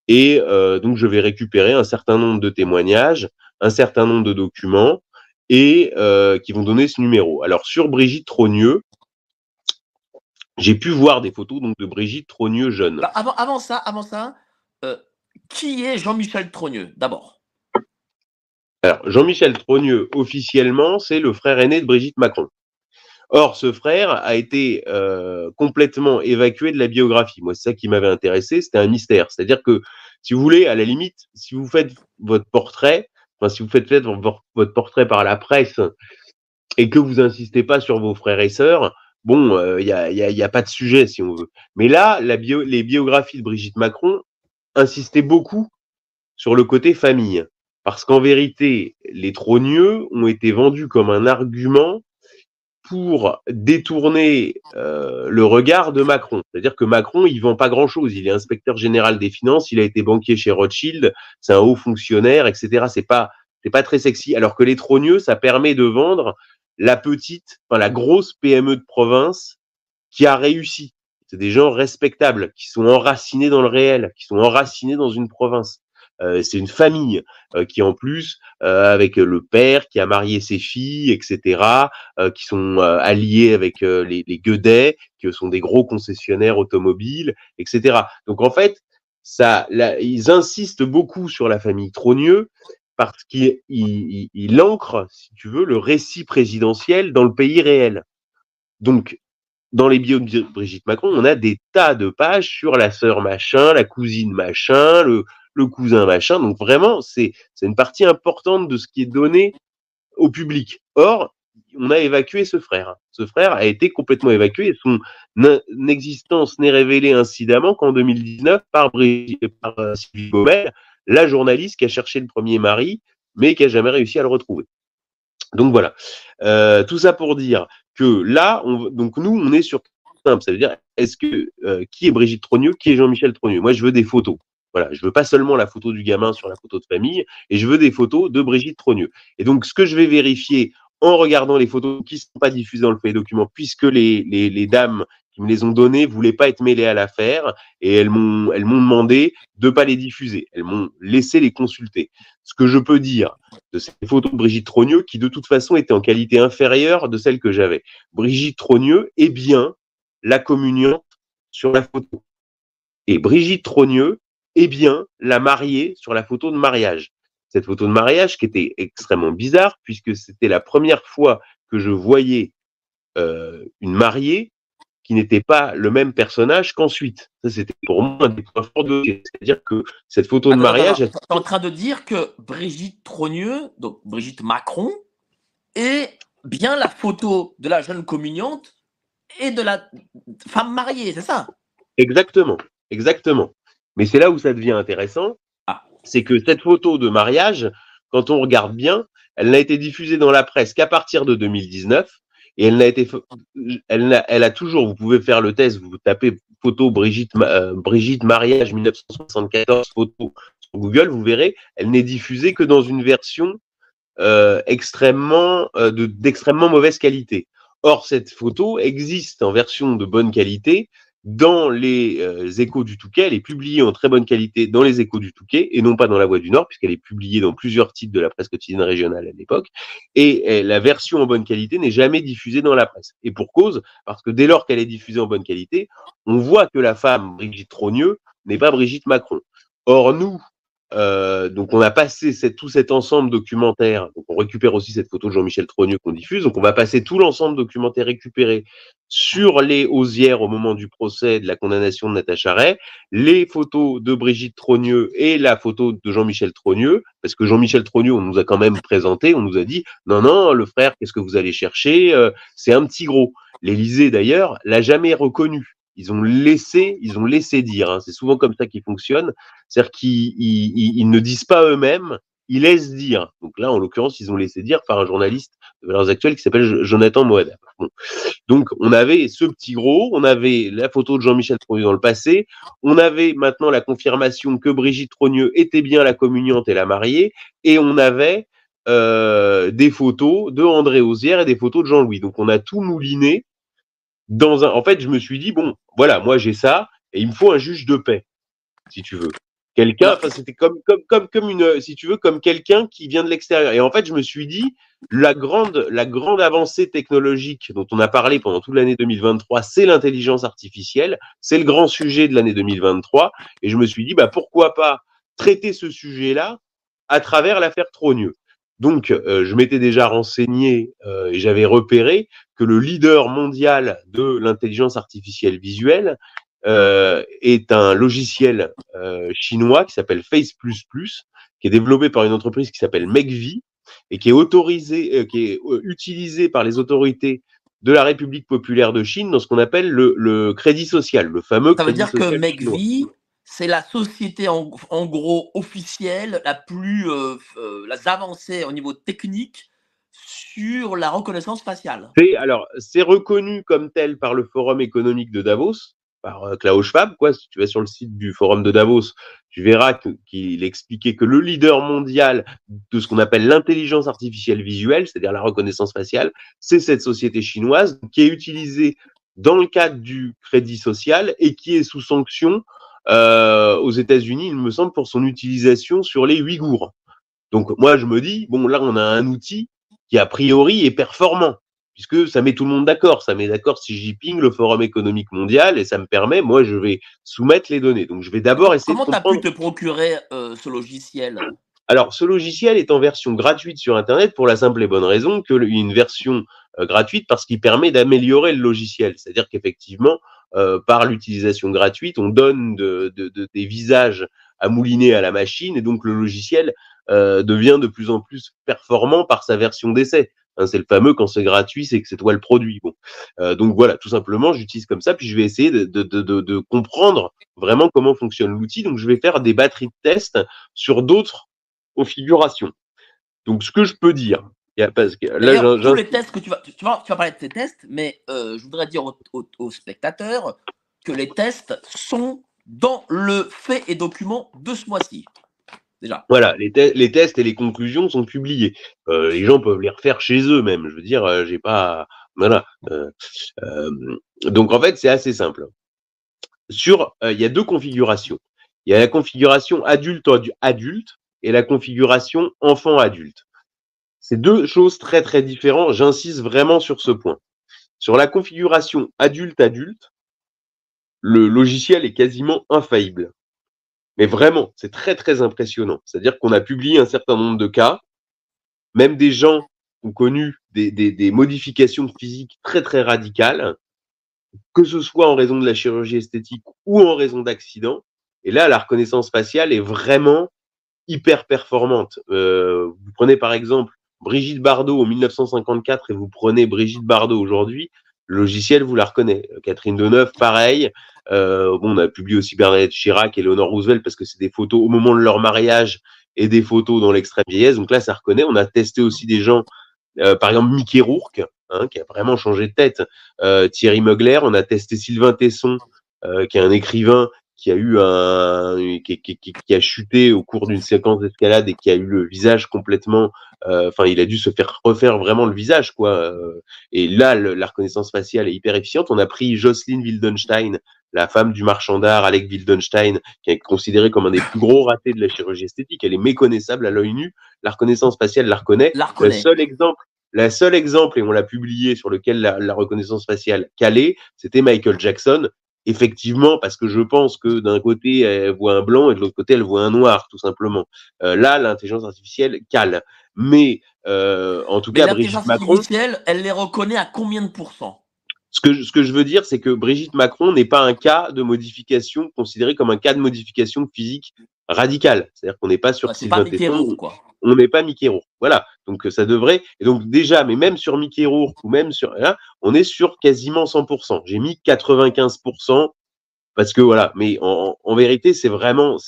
Et donc je vais récupérer un certain nombre de témoignages, un certain nombre de documents, et qui vont donner ce numéro. Alors, sur Brigitte Trogneux, j'ai pu voir des photos donc de Brigitte Trogneux jeune. Alors, avant ça, qui est Jean-Michel Trogneux, d'abord? Alors, Jean-Michel Trogneux, officiellement, c'est le frère aîné de Brigitte Macron. Or, ce frère a été complètement évacué de la biographie. Moi, c'est ça qui m'avait intéressé, c'était un mystère. C'est-à-dire que, si vous voulez, à la limite, si vous faites votre portrait... Enfin, si vous faites votre portrait par la presse et que vous insistez pas sur vos frères et sœurs, bon, y a pas de sujet si on veut. Mais là, les biographies de Brigitte Macron insistaient beaucoup sur le côté famille, parce qu'en vérité, les Trogneux ont été vendus comme un argument pour détourner le regard de Macron. C'est-à-dire que Macron, il vend pas grand-chose. Il est inspecteur général des finances, il a été banquier chez Rothschild, c'est un haut fonctionnaire, etc. C'est pas très sexy. Alors que les Trogneux, ça permet de vendre la grosse PME de province qui a réussi. C'est des gens respectables, qui sont enracinés dans le réel, qui sont enracinés dans une province. C'est une famille qui, en plus, avec le père qui a marié ses filles, etc., qui sont alliés avec les Gueudets, qui sont des gros concessionnaires automobiles, etc. Donc, en fait, ils insistent beaucoup sur la famille Trogneux parce qu'ils ancrent, si tu veux, le récit présidentiel dans le pays réel. Donc, dans les bios de Brigitte Macron, on a des tas de pages sur la sœur machin, la cousine machin, le cousin machin, donc vraiment c'est une partie importante de ce qui est donné au public. Or, on a évacué ce frère. Ce frère a été complètement évacué et son existence n'est révélée incidemment qu'en 2019 par Sylvie Baumel, la journaliste qui a cherché le premier mari, mais qui n'a jamais réussi à le retrouver. Donc voilà, tout ça pour dire que là, donc nous, on est sur simple, ça veut dire qui est Brigitte Trogneux, qui est Jean-Michel Trogneux? Moi, je veux des photos. Voilà, je veux pas seulement la photo du gamin sur la photo de famille, et je veux des photos de Brigitte Trogneux. Et donc, ce que je vais vérifier en regardant les photos qui ne sont pas diffusées dans le Faits et Documents, puisque les dames qui me les ont données voulaient pas être mêlées à l'affaire, et elles m'ont demandé de pas les diffuser. Elles m'ont laissé les consulter. Ce que je peux dire de ces photos de Brigitte Trogneux, qui de toute façon étaient en qualité inférieure de celles que j'avais. Brigitte Trogneux est bien la communiante sur la photo. Et Brigitte Trogneux, la mariée sur la photo de mariage. Cette photo de mariage qui était extrêmement bizarre, puisque c'était la première fois que je voyais une mariée qui n'était pas le même personnage qu'ensuite. Ça, c'était pour moi un des points forts de l'autre. C'est-à-dire que cette photo de mariage… Tu es en train de dire que Brigitte Trogneux, donc Brigitte Macron, est bien la photo de la jeune communiante et de la femme mariée, c'est ça? Exactement, exactement. Mais c'est là où ça devient intéressant, c'est que cette photo de mariage, quand on regarde bien, elle n'a été diffusée dans la presse qu'à partir de 2019, et elle a toujours, vous pouvez faire le test, vous tapez photo Brigitte mariage 1974 photo sur Google, vous verrez, elle n'est diffusée que dans une version d'extrêmement mauvaise qualité. Or, cette photo existe en version de bonne qualité dans les Échos du Touquet. Elle est publiée en très bonne qualité dans les Échos du Touquet et non pas dans la Voix du Nord, puisqu'elle est publiée dans plusieurs titres de la presse quotidienne régionale à l'époque. Et la version en bonne qualité n'est jamais diffusée dans la presse. Et pour cause, parce que dès lors qu'elle est diffusée en bonne qualité, on voit que la femme Brigitte Trogneux n'est pas Brigitte Macron. Or, nous, donc on a passé tout cet ensemble documentaire, donc on récupère aussi cette photo de Jean-Michel Trogneux qu'on diffuse, donc on va passer tout l'ensemble documentaire récupéré sur les Auzière au moment du procès de la condamnation de Natacha Rey, les photos de Brigitte Trogneux et la photo de Jean-Michel Trogneux, parce que Jean-Michel Trogneux, on nous a quand même présenté, on nous a dit non, le frère, qu'est-ce que vous allez chercher, c'est un petit gros. L'Élysée d'ailleurs l'a jamais reconnu. Ils ont laissé dire. Hein. C'est souvent comme ça qu'ils fonctionnent. C'est-à-dire qu'ils ne disent pas eux-mêmes, ils laissent dire. Donc là, en l'occurrence, ils ont laissé dire par un journaliste de Valeurs Actuelles qui s'appelle Jonathan Moada. Bon. Donc, on avait ce petit gros, on avait la photo de Jean-Michel Trogneux dans le passé, on avait maintenant la confirmation que Brigitte Trogneux était bien la communiante et la mariée, et on avait des photos de André Auzière et des photos de Jean-Louis. Donc, on a tout mouliné. En fait, je me suis dit, bon, voilà, moi j'ai ça, et il me faut un juge de paix, si tu veux. Quelqu'un, enfin, c'était comme quelqu'un qui vient de l'extérieur. Et en fait, je me suis dit, la grande avancée technologique dont on a parlé pendant toute l'année 2023, c'est l'intelligence artificielle, c'est le grand sujet de l'année 2023, et je me suis dit, pourquoi pas traiter ce sujet-là à travers l'affaire Trogneux. Donc, je m'étais déjà renseigné et j'avais repéré que le leader mondial de l'intelligence artificielle visuelle est un logiciel chinois qui s'appelle Face++, qui est développé par une entreprise qui s'appelle Mekvi et qui est utilisé par les autorités de la République populaire de Chine dans ce qu'on appelle le crédit social, le fameux crédit social. Ça veut dire que Mekvi, c'est la société en gros officielle la plus avancée au niveau technique sur la reconnaissance faciale. C'est reconnu comme tel par le Forum économique de Davos, par Klaus Schwab. Si tu vas sur le site du Forum de Davos, tu verras qu'il expliquait que le leader mondial de ce qu'on appelle l'intelligence artificielle visuelle, c'est-à-dire la reconnaissance faciale, c'est cette société chinoise qui est utilisée dans le cadre du crédit social et qui est sous sanction aux États-Unis, il me semble, pour son utilisation sur les Ouïghours. Donc, moi, je me dis, là, on a un outil qui, a priori, est performant, puisque ça met tout le monde d'accord. Ça met d'accord Xi Jinping, le Forum économique mondial, et ça me permet, moi, je vais soumettre les données. Donc, je vais d'abord essayer de comprendre… Comment tu as pu te procurer ce logiciel ? Alors, ce logiciel est en version gratuite sur Internet pour la simple et bonne raison qu'une version gratuite, parce qu'il permet d'améliorer le logiciel. C'est-à-dire qu'effectivement… par l'utilisation gratuite, on donne des visages à mouliner à la machine et donc le logiciel devient de plus en plus performant par sa version d'essai. C'est le fameux quand c'est gratuit, c'est que c'est toi le produit. Donc voilà, tout simplement, j'utilise comme ça, puis je vais essayer de comprendre vraiment comment fonctionne l'outil. Donc je vais faire des batteries de tests sur d'autres configurations. Donc ce que je peux dire… Tous les tests que tu vas parler de tes tests, mais je voudrais dire aux spectateurs que les tests sont dans le Faits et Documents de ce mois-ci. Déjà. Voilà, les tests et les conclusions sont publiés. Les gens peuvent les refaire chez eux même. Je veux dire, j'ai pas. Voilà. Donc en fait, c'est assez simple. Il y a deux configurations. Il y a la configuration adulte et la configuration enfant-adulte. C'est deux choses très, très différentes. J'insiste vraiment sur ce point. Sur la configuration adulte-adulte, le logiciel est quasiment infaillible. Mais vraiment, c'est très, très impressionnant. C'est-à-dire qu'on a publié un certain nombre de cas. Même des gens ont connu des modifications physiques très, très radicales. que ce soit en raison de la chirurgie esthétique ou en raison d'accidents. Et là, la reconnaissance faciale est vraiment hyper performante. Vous prenez par exemple Brigitte Bardot en 1954 et vous prenez Brigitte Bardot aujourd'hui, le logiciel vous la reconnaît. Catherine Deneuve, pareil. On a publié aussi Bernadette Chirac et Eleanor Roosevelt parce que c'est des photos au moment de leur mariage et des photos dans l'extrême vieillesse. Donc là, ça reconnaît. On a testé aussi des gens, par exemple Mickey Rourke, qui a vraiment changé de tête. Thierry Mugler, on a testé Sylvain Tesson, qui est un écrivain qui a eu qui a chuté au cours d'une séquence d'escalade et qui a eu le visage complètement, il a dû se faire refaire vraiment le visage, quoi. Et là, la reconnaissance faciale est hyper efficiente. On a pris Jocelyne Wildenstein, la femme du marchand d'art Alec Wildenstein, qui est considérée comme un des plus gros ratés de la chirurgie esthétique. Elle est méconnaissable à l'œil nu. La reconnaissance faciale la reconnaît. Le seul exemple, et on l'a publié, sur lequel la reconnaissance faciale calait, c'était Michael Jackson. Effectivement, parce que je pense que d'un côté, elle voit un blanc et de l'autre côté, elle voit un noir, tout simplement. Là, l'intelligence artificielle cale. Mais en tout cas, Brigitte Macron... L'intelligence artificielle, elle les reconnaît à combien de pourcents ? Ce que je veux dire, c'est que Brigitte Macron n'est pas un cas de modification considéré comme un cas de modification physique radicale. C'est-à-dire qu'on n'est pas sur... c'est pas Mickey Rourke, quoi. On n'est pas Mickey Rourke. Voilà. Donc, ça devrait... Et donc, déjà, mais même sur Mickey Rourke ou même sur... Là, on est sur quasiment 100%. J'ai mis 95% parce que, voilà. Mais en vérité, c'est vraiment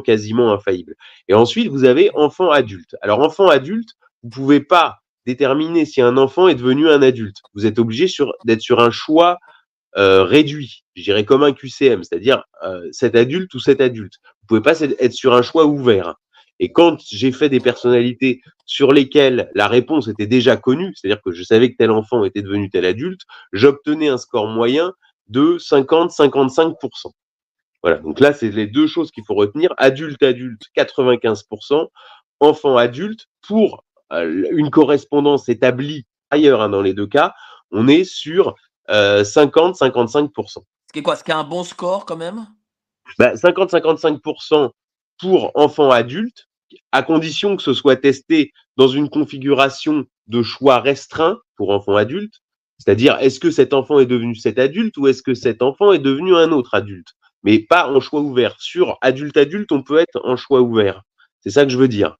quasiment infaillible. Et ensuite, vous avez enfant-adulte. Alors, enfant-adulte, vous ne pouvez pas déterminer si un enfant est devenu un adulte. Vous êtes obligé d'être sur un choix réduit. Je dirais comme un QCM, c'est-à-dire cet adulte ou cet adulte. Vous ne pouvez pas être sur un choix ouvert. Et quand j'ai fait des personnalités sur lesquelles la réponse était déjà connue, c'est-à-dire que je savais que tel enfant était devenu tel adulte, j'obtenais un score moyen de 50-55%. Voilà, donc là, c'est les deux choses qu'il faut retenir. Adulte-adulte, 95%. Enfant-adulte, pour une correspondance établie ailleurs, dans les deux cas, on est sur 50-55%. Ce qui est un bon score quand même ? 50-55% pour enfant-adulte, à condition que ce soit testé dans une configuration de choix restreint pour enfant-adulte, c'est-à-dire est-ce que cet enfant est devenu cet adulte ou est-ce que cet enfant est devenu un autre adulte, mais pas en choix ouvert. Sur adulte-adulte, on peut être en choix ouvert. C'est ça que je veux dire,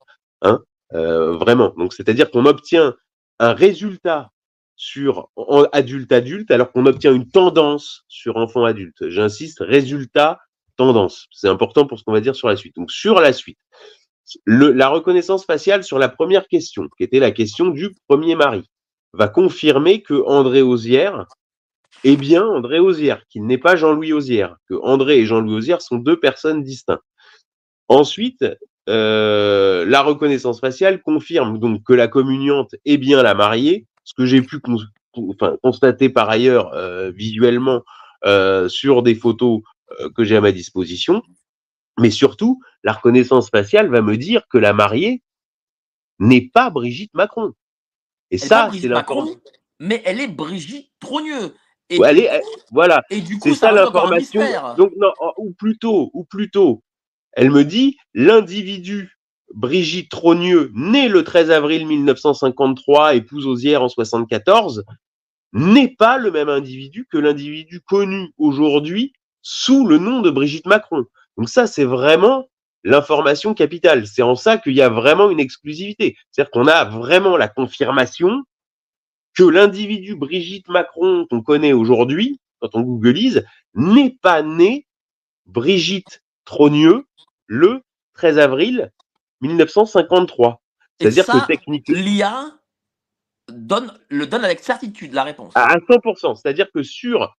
vraiment. Donc, c'est-à-dire qu'on obtient un résultat sur adulte-adulte alors qu'on obtient une tendance sur enfant-adulte. J'insiste, résultat-tendance. C'est important pour ce qu'on va dire sur la suite. Donc, sur la suite. La reconnaissance faciale sur la première question, qui était la question du premier mari, va confirmer que André Auzière, qu'il n'est pas Jean-Louis Auzière, que André et Jean-Louis Auzière sont deux personnes distinctes. Ensuite, la reconnaissance faciale confirme donc que la communiante est bien la mariée, ce que j'ai pu constater par ailleurs visuellement sur des photos que j'ai à ma disposition. Mais surtout, la reconnaissance faciale va me dire que la mariée n'est pas Brigitte Macron. Et elle ça, c'est l'information. Mais elle est Brigitte Trogneux. Et ouais, voilà. Et du coup, c'est ça l'information. Donc non, ou plutôt, elle me dit l'individu Brigitte Trogneux, née le 13 avril 1953, épouse Auzière en 1974, n'est pas le même individu que l'individu connu aujourd'hui sous le nom de Brigitte Macron. Donc ça, c'est vraiment l'information capitale. C'est en ça qu'il y a vraiment une exclusivité. C'est-à-dire qu'on a vraiment la confirmation que l'individu Brigitte Macron qu'on connaît aujourd'hui, quand on googlise, n'est pas né Brigitte Trogneux le 13 avril 1953. C'est-à-dire que techniquement... l'IA donne avec certitude la réponse. À 100%. C'est-à-dire que sur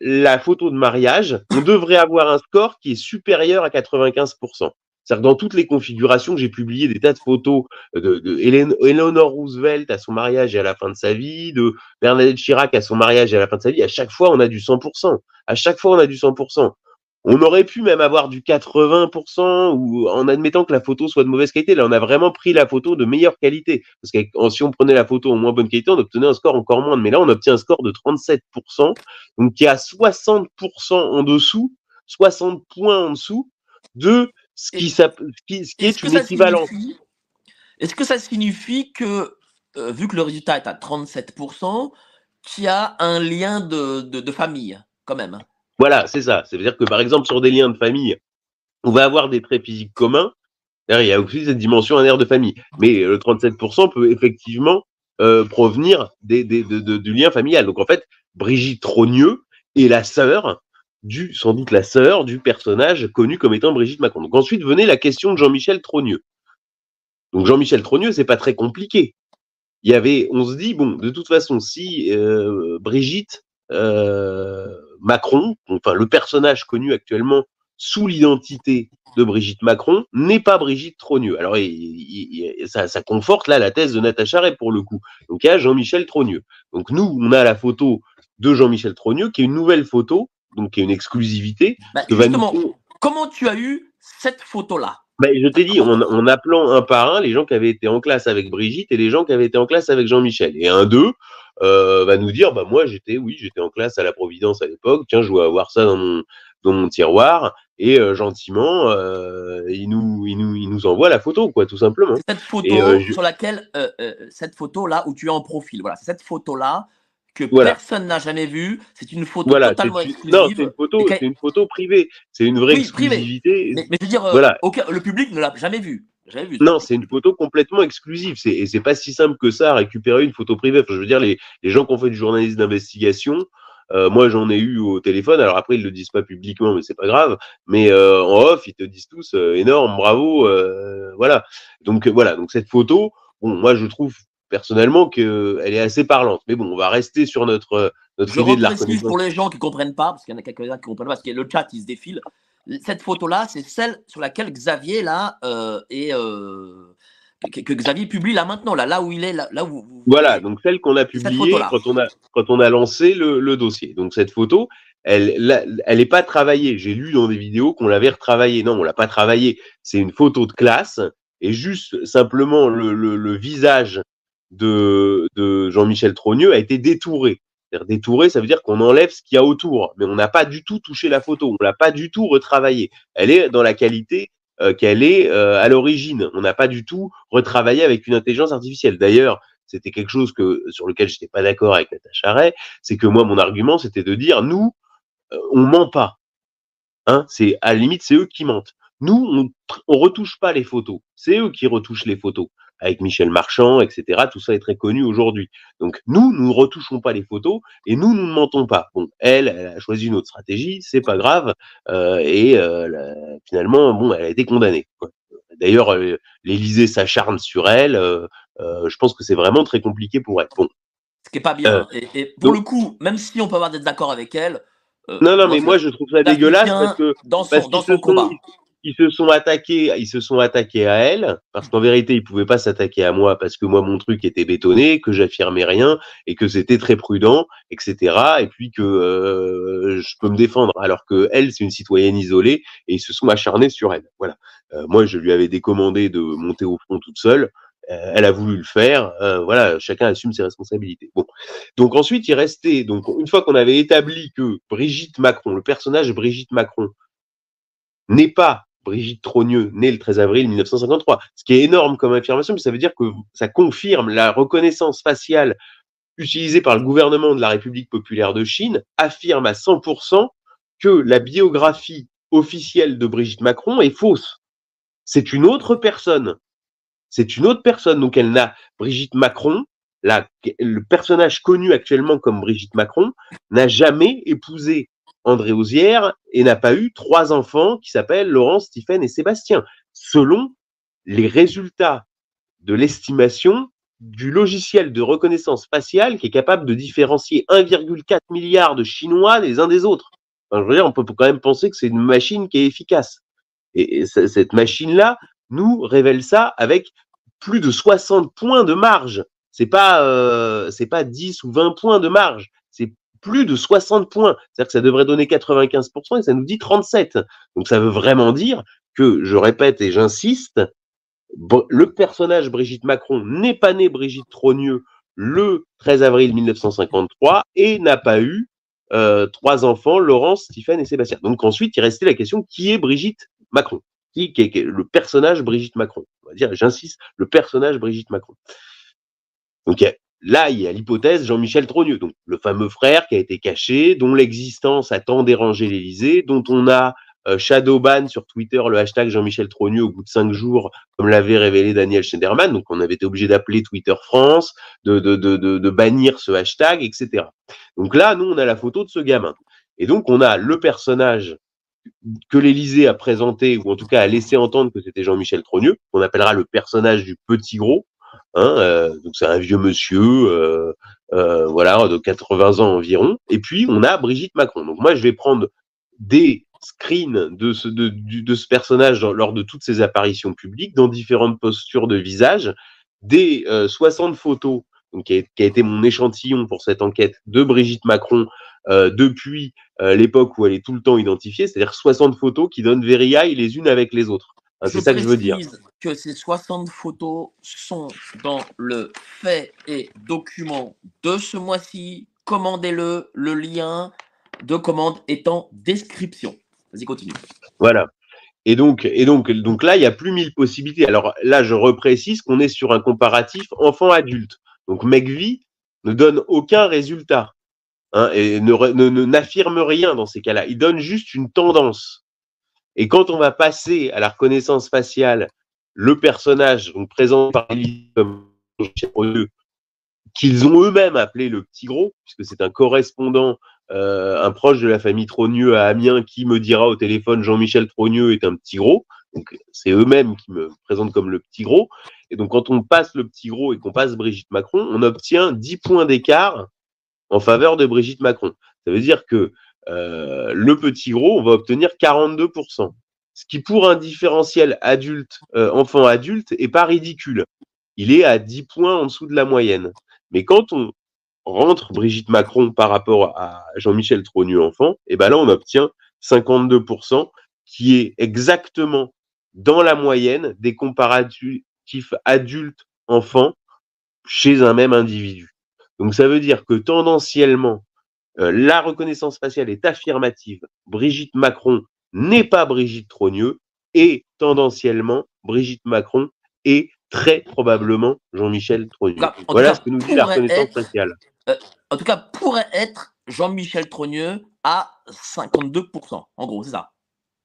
la photo de mariage, on devrait avoir un score qui est supérieur à 95%. C'est-à-dire que dans toutes les configurations, j'ai publié des tas de photos de Eleanor Roosevelt à son mariage et à la fin de sa vie, de Bernadette Chirac à son mariage et à la fin de sa vie. À chaque fois, on a du 100%. On aurait pu même avoir du 80% ou en admettant que la photo soit de mauvaise qualité. Là, on a vraiment pris la photo de meilleure qualité. Parce que si on prenait la photo en moins bonne qualité, on obtenait un score encore moindre. Mais là, on obtient un score de 37%, donc qui est à 60% en dessous, 60 points en dessous de ce qui est une équivalence. Est-ce que ça signifie que, vu que le résultat est à 37%, qui a un lien de famille, quand même. Voilà, c'est ça. Ça veut dire que, par exemple, sur des liens de famille, on va avoir des traits physiques communs. Il y a aussi cette dimension un air de famille. Mais le 37% peut effectivement provenir du lien familial. Donc, en fait, Brigitte Trogneux est la sœur, sans doute la sœur du personnage connu comme étant Brigitte Macron. Donc, ensuite, venait la question de Jean-Michel Trogneux. Donc, Jean-Michel Trogneux, c'est pas très compliqué. On se dit, bon, de toute façon, si Brigitte Macron, enfin le personnage connu actuellement sous l'identité de Brigitte Macron, n'est pas Brigitte Trogneux. Alors, ça conforte là la thèse de Natacha Rey pour le coup. Donc, il y a Jean-Michel Trogneux. Donc, nous, on a la photo de Jean-Michel Trogneux, qui est une nouvelle photo, donc qui est une exclusivité. Bah, justement, comment tu as eu cette photo-là ? Ben, je t'ai dit, en appelant un par un les gens qui avaient été en classe avec Brigitte et les gens qui avaient été en classe avec Jean-Michel. Et un d'eux va nous dire, bah, moi, j'étais en classe à la Providence à l'époque, tiens, je dois avoir ça dans mon tiroir. Et gentiment, il nous envoie la photo, quoi, tout simplement. Cette photo sur laquelle, cette photo-là où tu es en profil, voilà, c'est cette photo-là que personne n'a jamais vue, c'est une photo totalement exclusive. Non, c'est une photo privée, c'est une vraie exclusivité. Mais je veux dire, le public ne l'a jamais vue. Non, c'est une photo complètement exclusive. Et c'est pas si simple que ça, récupérer une photo privée. Enfin, je veux dire, les gens qui ont fait du journalisme d'investigation, moi j'en ai eu au téléphone, alors après ils le disent pas publiquement, mais c'est pas grave, mais en off, ils te disent tous énorme, bravo, voilà. Donc cette photo, bon, moi je trouve personnellement qu'elle est assez parlante. Mais bon, on va rester sur notre idée de la reconnaissance. Je reprécise pour les gens qui ne comprennent pas, parce qu'il y en a quelques-uns qui ne comprennent pas, parce que le chat, il se défile. Cette photo-là, c'est celle sur laquelle Xavier, là, que Xavier publie là maintenant, là où il est, là où… Voilà, donc celle qu'on a publiée quand on a lancé le dossier. Donc cette photo, elle n'est pas travaillée. J'ai lu dans des vidéos qu'on l'avait retravaillée. Non, on ne l'a pas travaillée. C'est une photo de classe et juste simplement le visage de Jean-Michel Trogneux a été détouré. C'est-à-dire détouré, ça veut dire qu'on enlève ce qu'il y a autour, mais on n'a pas du tout touché la photo, on ne l'a pas du tout retravaillée. Elle est dans la qualité qu'elle est à l'origine. On n'a pas du tout retravaillé avec une intelligence artificielle. D'ailleurs, c'était quelque chose sur lequel je n'étais pas d'accord avec Natacha Rey, c'est que moi, mon argument, c'était de dire, nous, on ne ment pas. Hein, à la limite, c'est eux qui mentent. Nous, on ne retouche pas les photos. C'est eux qui retouchent les photos. Avec Michel Marchand, etc. Tout ça est très connu aujourd'hui. Donc, nous ne retouchons pas les photos et nous ne mentons pas. Bon, elle a choisi une autre stratégie, c'est pas grave. Finalement, bon, elle a été condamnée. D'ailleurs, l'Élysée s'acharne sur elle. Je pense que c'est vraiment très compliqué pour elle. Bon. Ce qui n'est pas bien. Pour le coup, même si on peut avoir des désaccords avec elle… non, mais moi, je trouve ça dégueulasse parce que… Dans son combat. Ils se sont attaqués à elle, parce qu'en vérité, ils pouvaient pas s'attaquer à moi, parce que moi, mon truc était bétonné, que j'affirmais rien, et que c'était très prudent, etc. Et puis que je peux me défendre, alors que elle, c'est une citoyenne isolée, et ils se sont acharnés sur elle. Voilà. Moi, je lui avais décommandé de monter au front toute seule. Elle a voulu le faire. Voilà. Chacun assume ses responsabilités. Bon. Donc ensuite, il restait. Donc une fois qu'on avait établi que Brigitte Macron, le personnage Brigitte Macron, n'est pas Brigitte Trogneux, née le 13 avril 1953, ce qui est énorme comme affirmation, mais ça veut dire que ça confirme la reconnaissance faciale utilisée par le gouvernement de la République populaire de Chine, affirme à 100% que la biographie officielle de Brigitte Macron est fausse. C'est une autre personne. Donc elle n'a Brigitte Macron, le personnage connu actuellement comme Brigitte Macron, n'a jamais épousé André Auzière et n'a pas eu 3 enfants qui s'appellent Laurence, Tiffaine et Sébastien, selon les résultats de l'estimation du logiciel de reconnaissance faciale qui est capable de différencier 1,4 milliard de Chinois les uns des autres. Enfin, je veux dire, on peut quand même penser que c'est une machine qui est efficace. Et cette machine-là nous révèle ça avec plus de 60 points de marge. C'est pas 10 ou 20 points de marge. C'est plus de 60 points, c'est-à-dire que ça devrait donner 95% et ça nous dit 37. Donc ça veut vraiment dire que, je répète et j'insiste, le personnage Brigitte Macron n'est pas né Brigitte Trogneux le 13 avril 1953 et n'a pas eu 3 enfants, Laurence, Stéphane et Sébastien. Donc ensuite, il restait la question, qui est Brigitte Macron ? Qui est le personnage Brigitte Macron ? On va dire, j'insiste, le personnage Brigitte Macron. Donc Là, il y a l'hypothèse Jean-Michel Trogneux, donc le fameux frère qui a été caché, dont l'existence a tant dérangé l'Élysée, dont on a shadowban sur Twitter le hashtag Jean-Michel Trogneux au bout de 5 jours, comme l'avait révélé Daniel Schneiderman. Donc, on avait été obligé d'appeler Twitter France, de bannir ce hashtag, etc. Donc là, nous, on a la photo de ce gamin. Et donc, on a le personnage que l'Élysée a présenté, ou en tout cas a laissé entendre que c'était Jean-Michel Trogneux, qu'on appellera le personnage du petit gros. Donc c'est un vieux monsieur, voilà, de 80 ans environ. Et puis on a Brigitte Macron. Donc moi je vais prendre des screens de ce personnage lors de toutes ses apparitions publiques, dans différentes postures de visage, des 60 photos, donc, qui a été mon échantillon pour cette enquête, de Brigitte Macron depuis l'époque où elle est tout le temps identifiée, c'est-à-dire 60 photos qui donnent verriaille les unes avec les autres. C'est ça que je veux dire. Je précise que ces 60 photos sont dans le Faits et Documents de ce mois-ci. Commandez-le. Le lien de commande est en description. Vas-y, continue. Voilà. Et donc là, il y a plus 1000 possibilités. Alors là, je reprécise qu'on est sur un comparatif enfant-adulte. Donc McVie ne donne aucun résultat, et n'affirme rien dans ces cas-là. Il donne juste une tendance. Et quand on va passer à la reconnaissance faciale, le personnage donc présenté par Elie comme qu'ils ont eux-mêmes appelé le petit gros, puisque c'est un correspondant, un proche de la famille Trogneux à Amiens, qui me dira au téléphone Jean-Michel Trogneux est un petit gros. Donc c'est eux-mêmes qui me présentent comme le petit gros. Et donc quand on passe le petit gros et qu'on passe Brigitte Macron, on obtient 10 points d'écart en faveur de Brigitte Macron. Ça veut dire que le petit gros, on va obtenir 42%. Ce qui, pour un différentiel adulte, enfant-adulte, n'est pas ridicule. Il est à 10 points en dessous de la moyenne. Mais quand on rentre Brigitte Macron par rapport à Jean-Michel Trogneux enfant, et ben là, on obtient 52%, qui est exactement dans la moyenne des comparatifs adultes-enfants chez un même individu. Donc, ça veut dire que tendanciellement, la reconnaissance faciale est affirmative. Brigitte Macron n'est pas Brigitte Trogneux et, tendanciellement, Brigitte Macron est très probablement Jean-Michel Trogneux. Voilà ce que nous dit la reconnaissance faciale. En tout cas, pourrait être Jean-Michel Trogneux à 52%. En gros, c'est ça.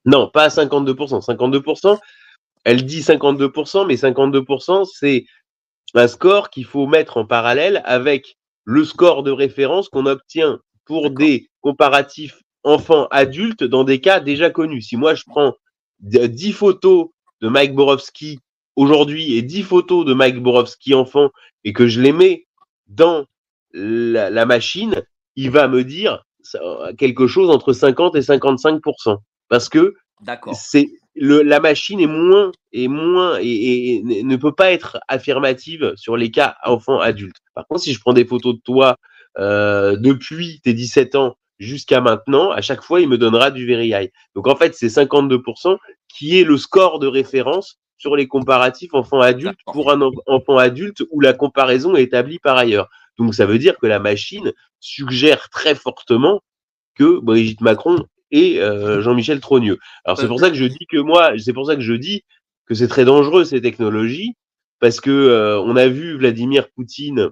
Non, pas à 52%. 52%, elle dit 52%, mais 52%, c'est un score qu'il faut mettre en parallèle avec le score de référence qu'on obtient pour des comparatifs enfants-adultes dans des cas déjà connus. Si moi, je prends 10 photos de Mike Borowski aujourd'hui et 10 photos de Mike Borowski enfant et que je les mets dans la machine, il va me dire quelque chose entre 50 et 55%. Parce que c'est la machine est moins et ne peut pas être affirmative sur les cas enfants-adultes. Par contre, si je prends des photos de toi depuis tes 17 ans jusqu'à maintenant, à chaque fois, il me donnera du verriaille. Donc, en fait, c'est 52% qui est le score de référence sur les comparatifs enfants-adultes pour un enfant-adulte où la comparaison est établie par ailleurs. Donc, ça veut dire que la machine suggère très fortement que Brigitte Macron et Jean-Michel Trogneux. Alors c'est pour ça que je dis que c'est très dangereux ces technologies, parce que on a vu Vladimir Poutine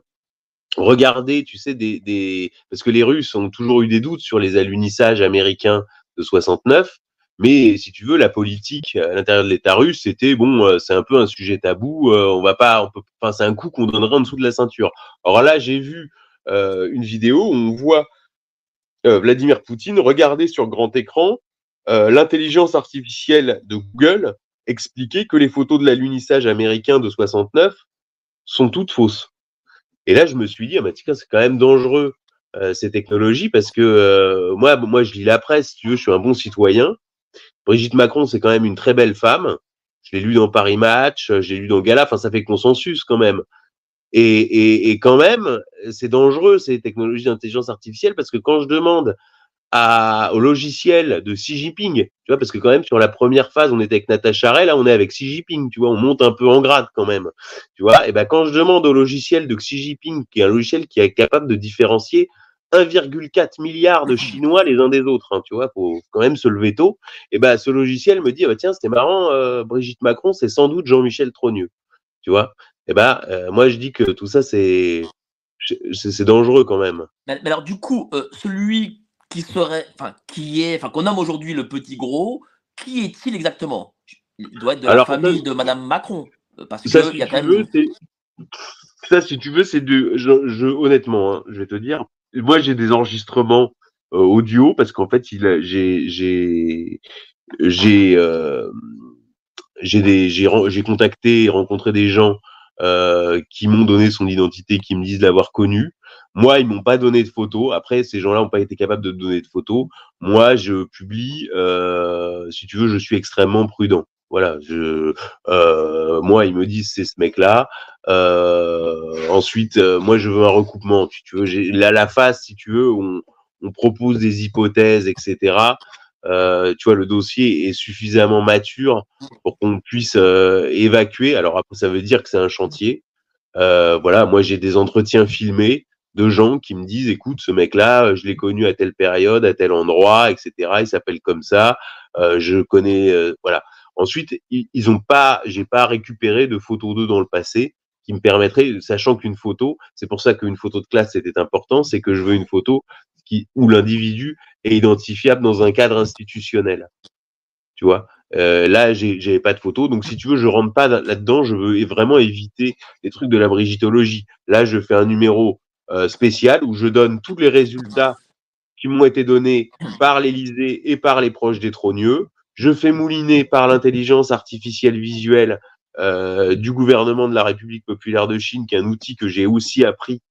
regarder, tu sais, parce que les Russes ont toujours eu des doutes sur les alunissages américains de 69, mais si tu veux, la politique à l'intérieur de l'État russe, c'était c'est un peu un sujet tabou, c'est un coup qu'on donnerait en dessous de la ceinture. Alors là, j'ai vu une vidéo où on voit Vladimir Poutine regardait sur grand écran l'intelligence artificielle de Google expliquer que les photos de l'alunissage américain de 69 sont toutes fausses. Et là, je me suis dit, c'est quand même dangereux ces technologies, parce que moi, je lis la presse, si tu veux, je suis un bon citoyen. Brigitte Macron, c'est quand même une très belle femme. Je l'ai lu dans Paris Match, j'ai lu dans Gala, ça fait consensus quand même. Et quand même, c'est dangereux ces technologies d'intelligence artificielle, parce que quand je demande au logiciel de Xi Jinping, tu vois, parce que quand même sur la première phase, on était avec Natacha Rey, là on est avec Xi Jinping, tu vois, on monte un peu en grade quand même, tu vois. Et ben quand je demande au logiciel de Xi Jinping, qui est un logiciel qui est capable de différencier 1,4 milliard de Chinois les uns des autres, tu vois, faut quand même se lever tôt. Et ben ce logiciel me dit, tiens, c'était marrant, Brigitte Macron, c'est sans doute Jean-Michel Trogneux, tu vois. Moi, je dis que tout ça, c'est c'est dangereux quand même. Mais alors du coup, celui qui serait, enfin qui est, enfin qu'on nomme aujourd'hui le petit gros, qui est-il exactement? Il doit être de la famille de Madame Macron, parce que il y a quand même. Ça, si tu veux, c'est de. Honnêtement, hein, je vais te dire, moi j'ai des enregistrements audio parce qu'en fait, j'ai contacté et rencontré des gens qui m'ont donné son identité, qui me disent l'avoir connu. Moi, ils m'ont pas donné de photos. Après, ces gens-là n'ont pas été capables de donner de photos. Moi, je publie. Si tu veux, je suis extrêmement prudent. Voilà. Moi, ils me disent c'est ce mec-là. Ensuite, moi, je veux un recoupement. Si tu veux, j'ai la face. Si tu veux, on propose des hypothèses, etc. Tu vois, le dossier est suffisamment mature pour qu'on puisse évacuer. Alors après, ça veut dire que c'est un chantier. Voilà, moi, j'ai des entretiens filmés de gens qui me disent, écoute, ce mec-là, je l'ai connu à telle période, à tel endroit, etc. Il s'appelle comme ça. Je connais, voilà. Ensuite, ils ont pas, j'ai pas récupéré de photos d'eux dans le passé qui me permettraient, sachant qu'une photo, c'est pour ça qu'une photo de classe c'était important, c'est que je veux une photo où l'individu est identifiable dans un cadre institutionnel. Tu vois, là, j'avais pas de photo. Donc, si tu veux, je rentre pas là-dedans. Je veux vraiment éviter les trucs de la brigitologie. Là, je fais un numéro spécial où je donne tous les résultats qui m'ont été donnés par l'Élysée et par les proches des Trogneux. Je fais mouliner par l'intelligence artificielle visuelle du gouvernement de la République populaire de Chine, qui est un outil que j'ai aussi appris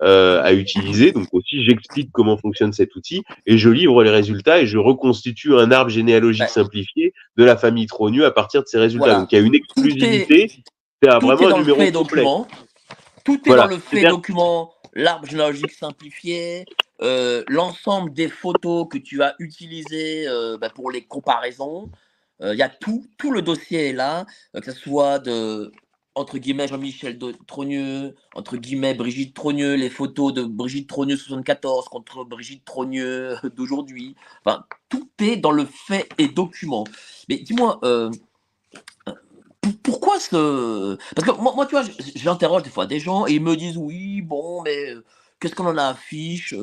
à utiliser. Donc aussi, j'explique comment fonctionne cet outil et je livre les résultats et je reconstitue un arbre généalogique simplifié de la famille Trogneux à partir de ces résultats. Voilà. Donc il y a une exclusivité. C'est vraiment un numéro complet. Tout est dans le fait document, l'arbre généalogique simplifié, l'ensemble des photos que tu as utilisées pour les comparaisons. Il y a tout le dossier est là, que ce soit de entre guillemets Jean-Michel Trogneux, entre guillemets Brigitte Trogneux, les photos de Brigitte Trogneux 74 contre Brigitte Trogneux d'aujourd'hui. Enfin, tout est dans le fait et document. Mais dis-moi, pourquoi ce... Parce que moi, tu vois, j'interroge des fois des gens et ils me disent, oui, bon, mais qu'est-ce qu'on en a à fiche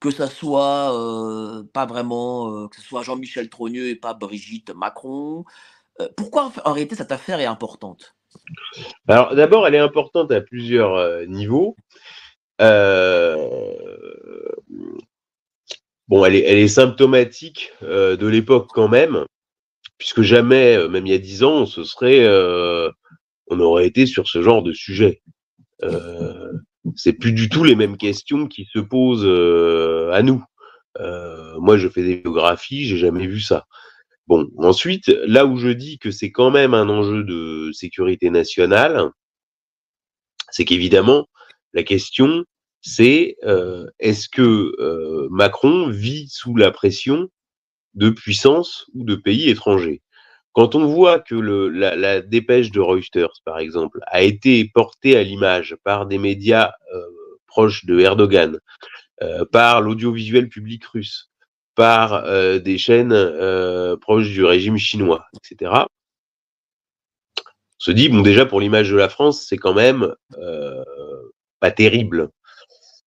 que ça soit pas vraiment... que ce soit Jean-Michel Trogneux et pas Brigitte Macron. Pourquoi, en réalité, cette affaire est importante ? Alors d'abord, elle est importante à plusieurs niveaux. Bon, elle est symptomatique de l'époque quand même, puisque jamais, même il y a 10 ans, on aurait été sur ce genre de sujet. C'est plus du tout les mêmes questions qui se posent à nous. Moi, je fais des biographies, j'ai jamais vu ça. Bon, ensuite, là où je dis que c'est quand même un enjeu de sécurité nationale, c'est qu'évidemment, la question, c'est est-ce que Macron vit sous la pression de puissances ou de pays étrangers? Quand on voit que la dépêche de Reuters, par exemple, a été portée à l'image par des médias proches de Erdogan, par l'audiovisuel public russe, par des chaînes proches du régime chinois, etc. On se dit, bon, déjà, pour l'image de la France, c'est quand même pas terrible.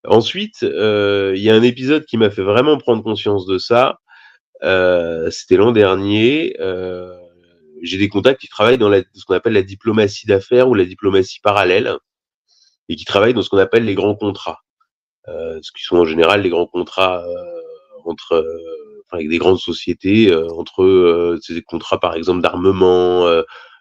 Ensuite, il y a un épisode qui m'a fait vraiment prendre conscience de ça. C'était l'an dernier. J'ai des contacts qui travaillent dans ce qu'on appelle la diplomatie d'affaires ou la diplomatie parallèle et qui travaillent dans ce qu'on appelle les grands contrats. Ce qui sont en général les grands contrats... avec des grandes sociétés, entre ces contrats, par exemple, d'armement,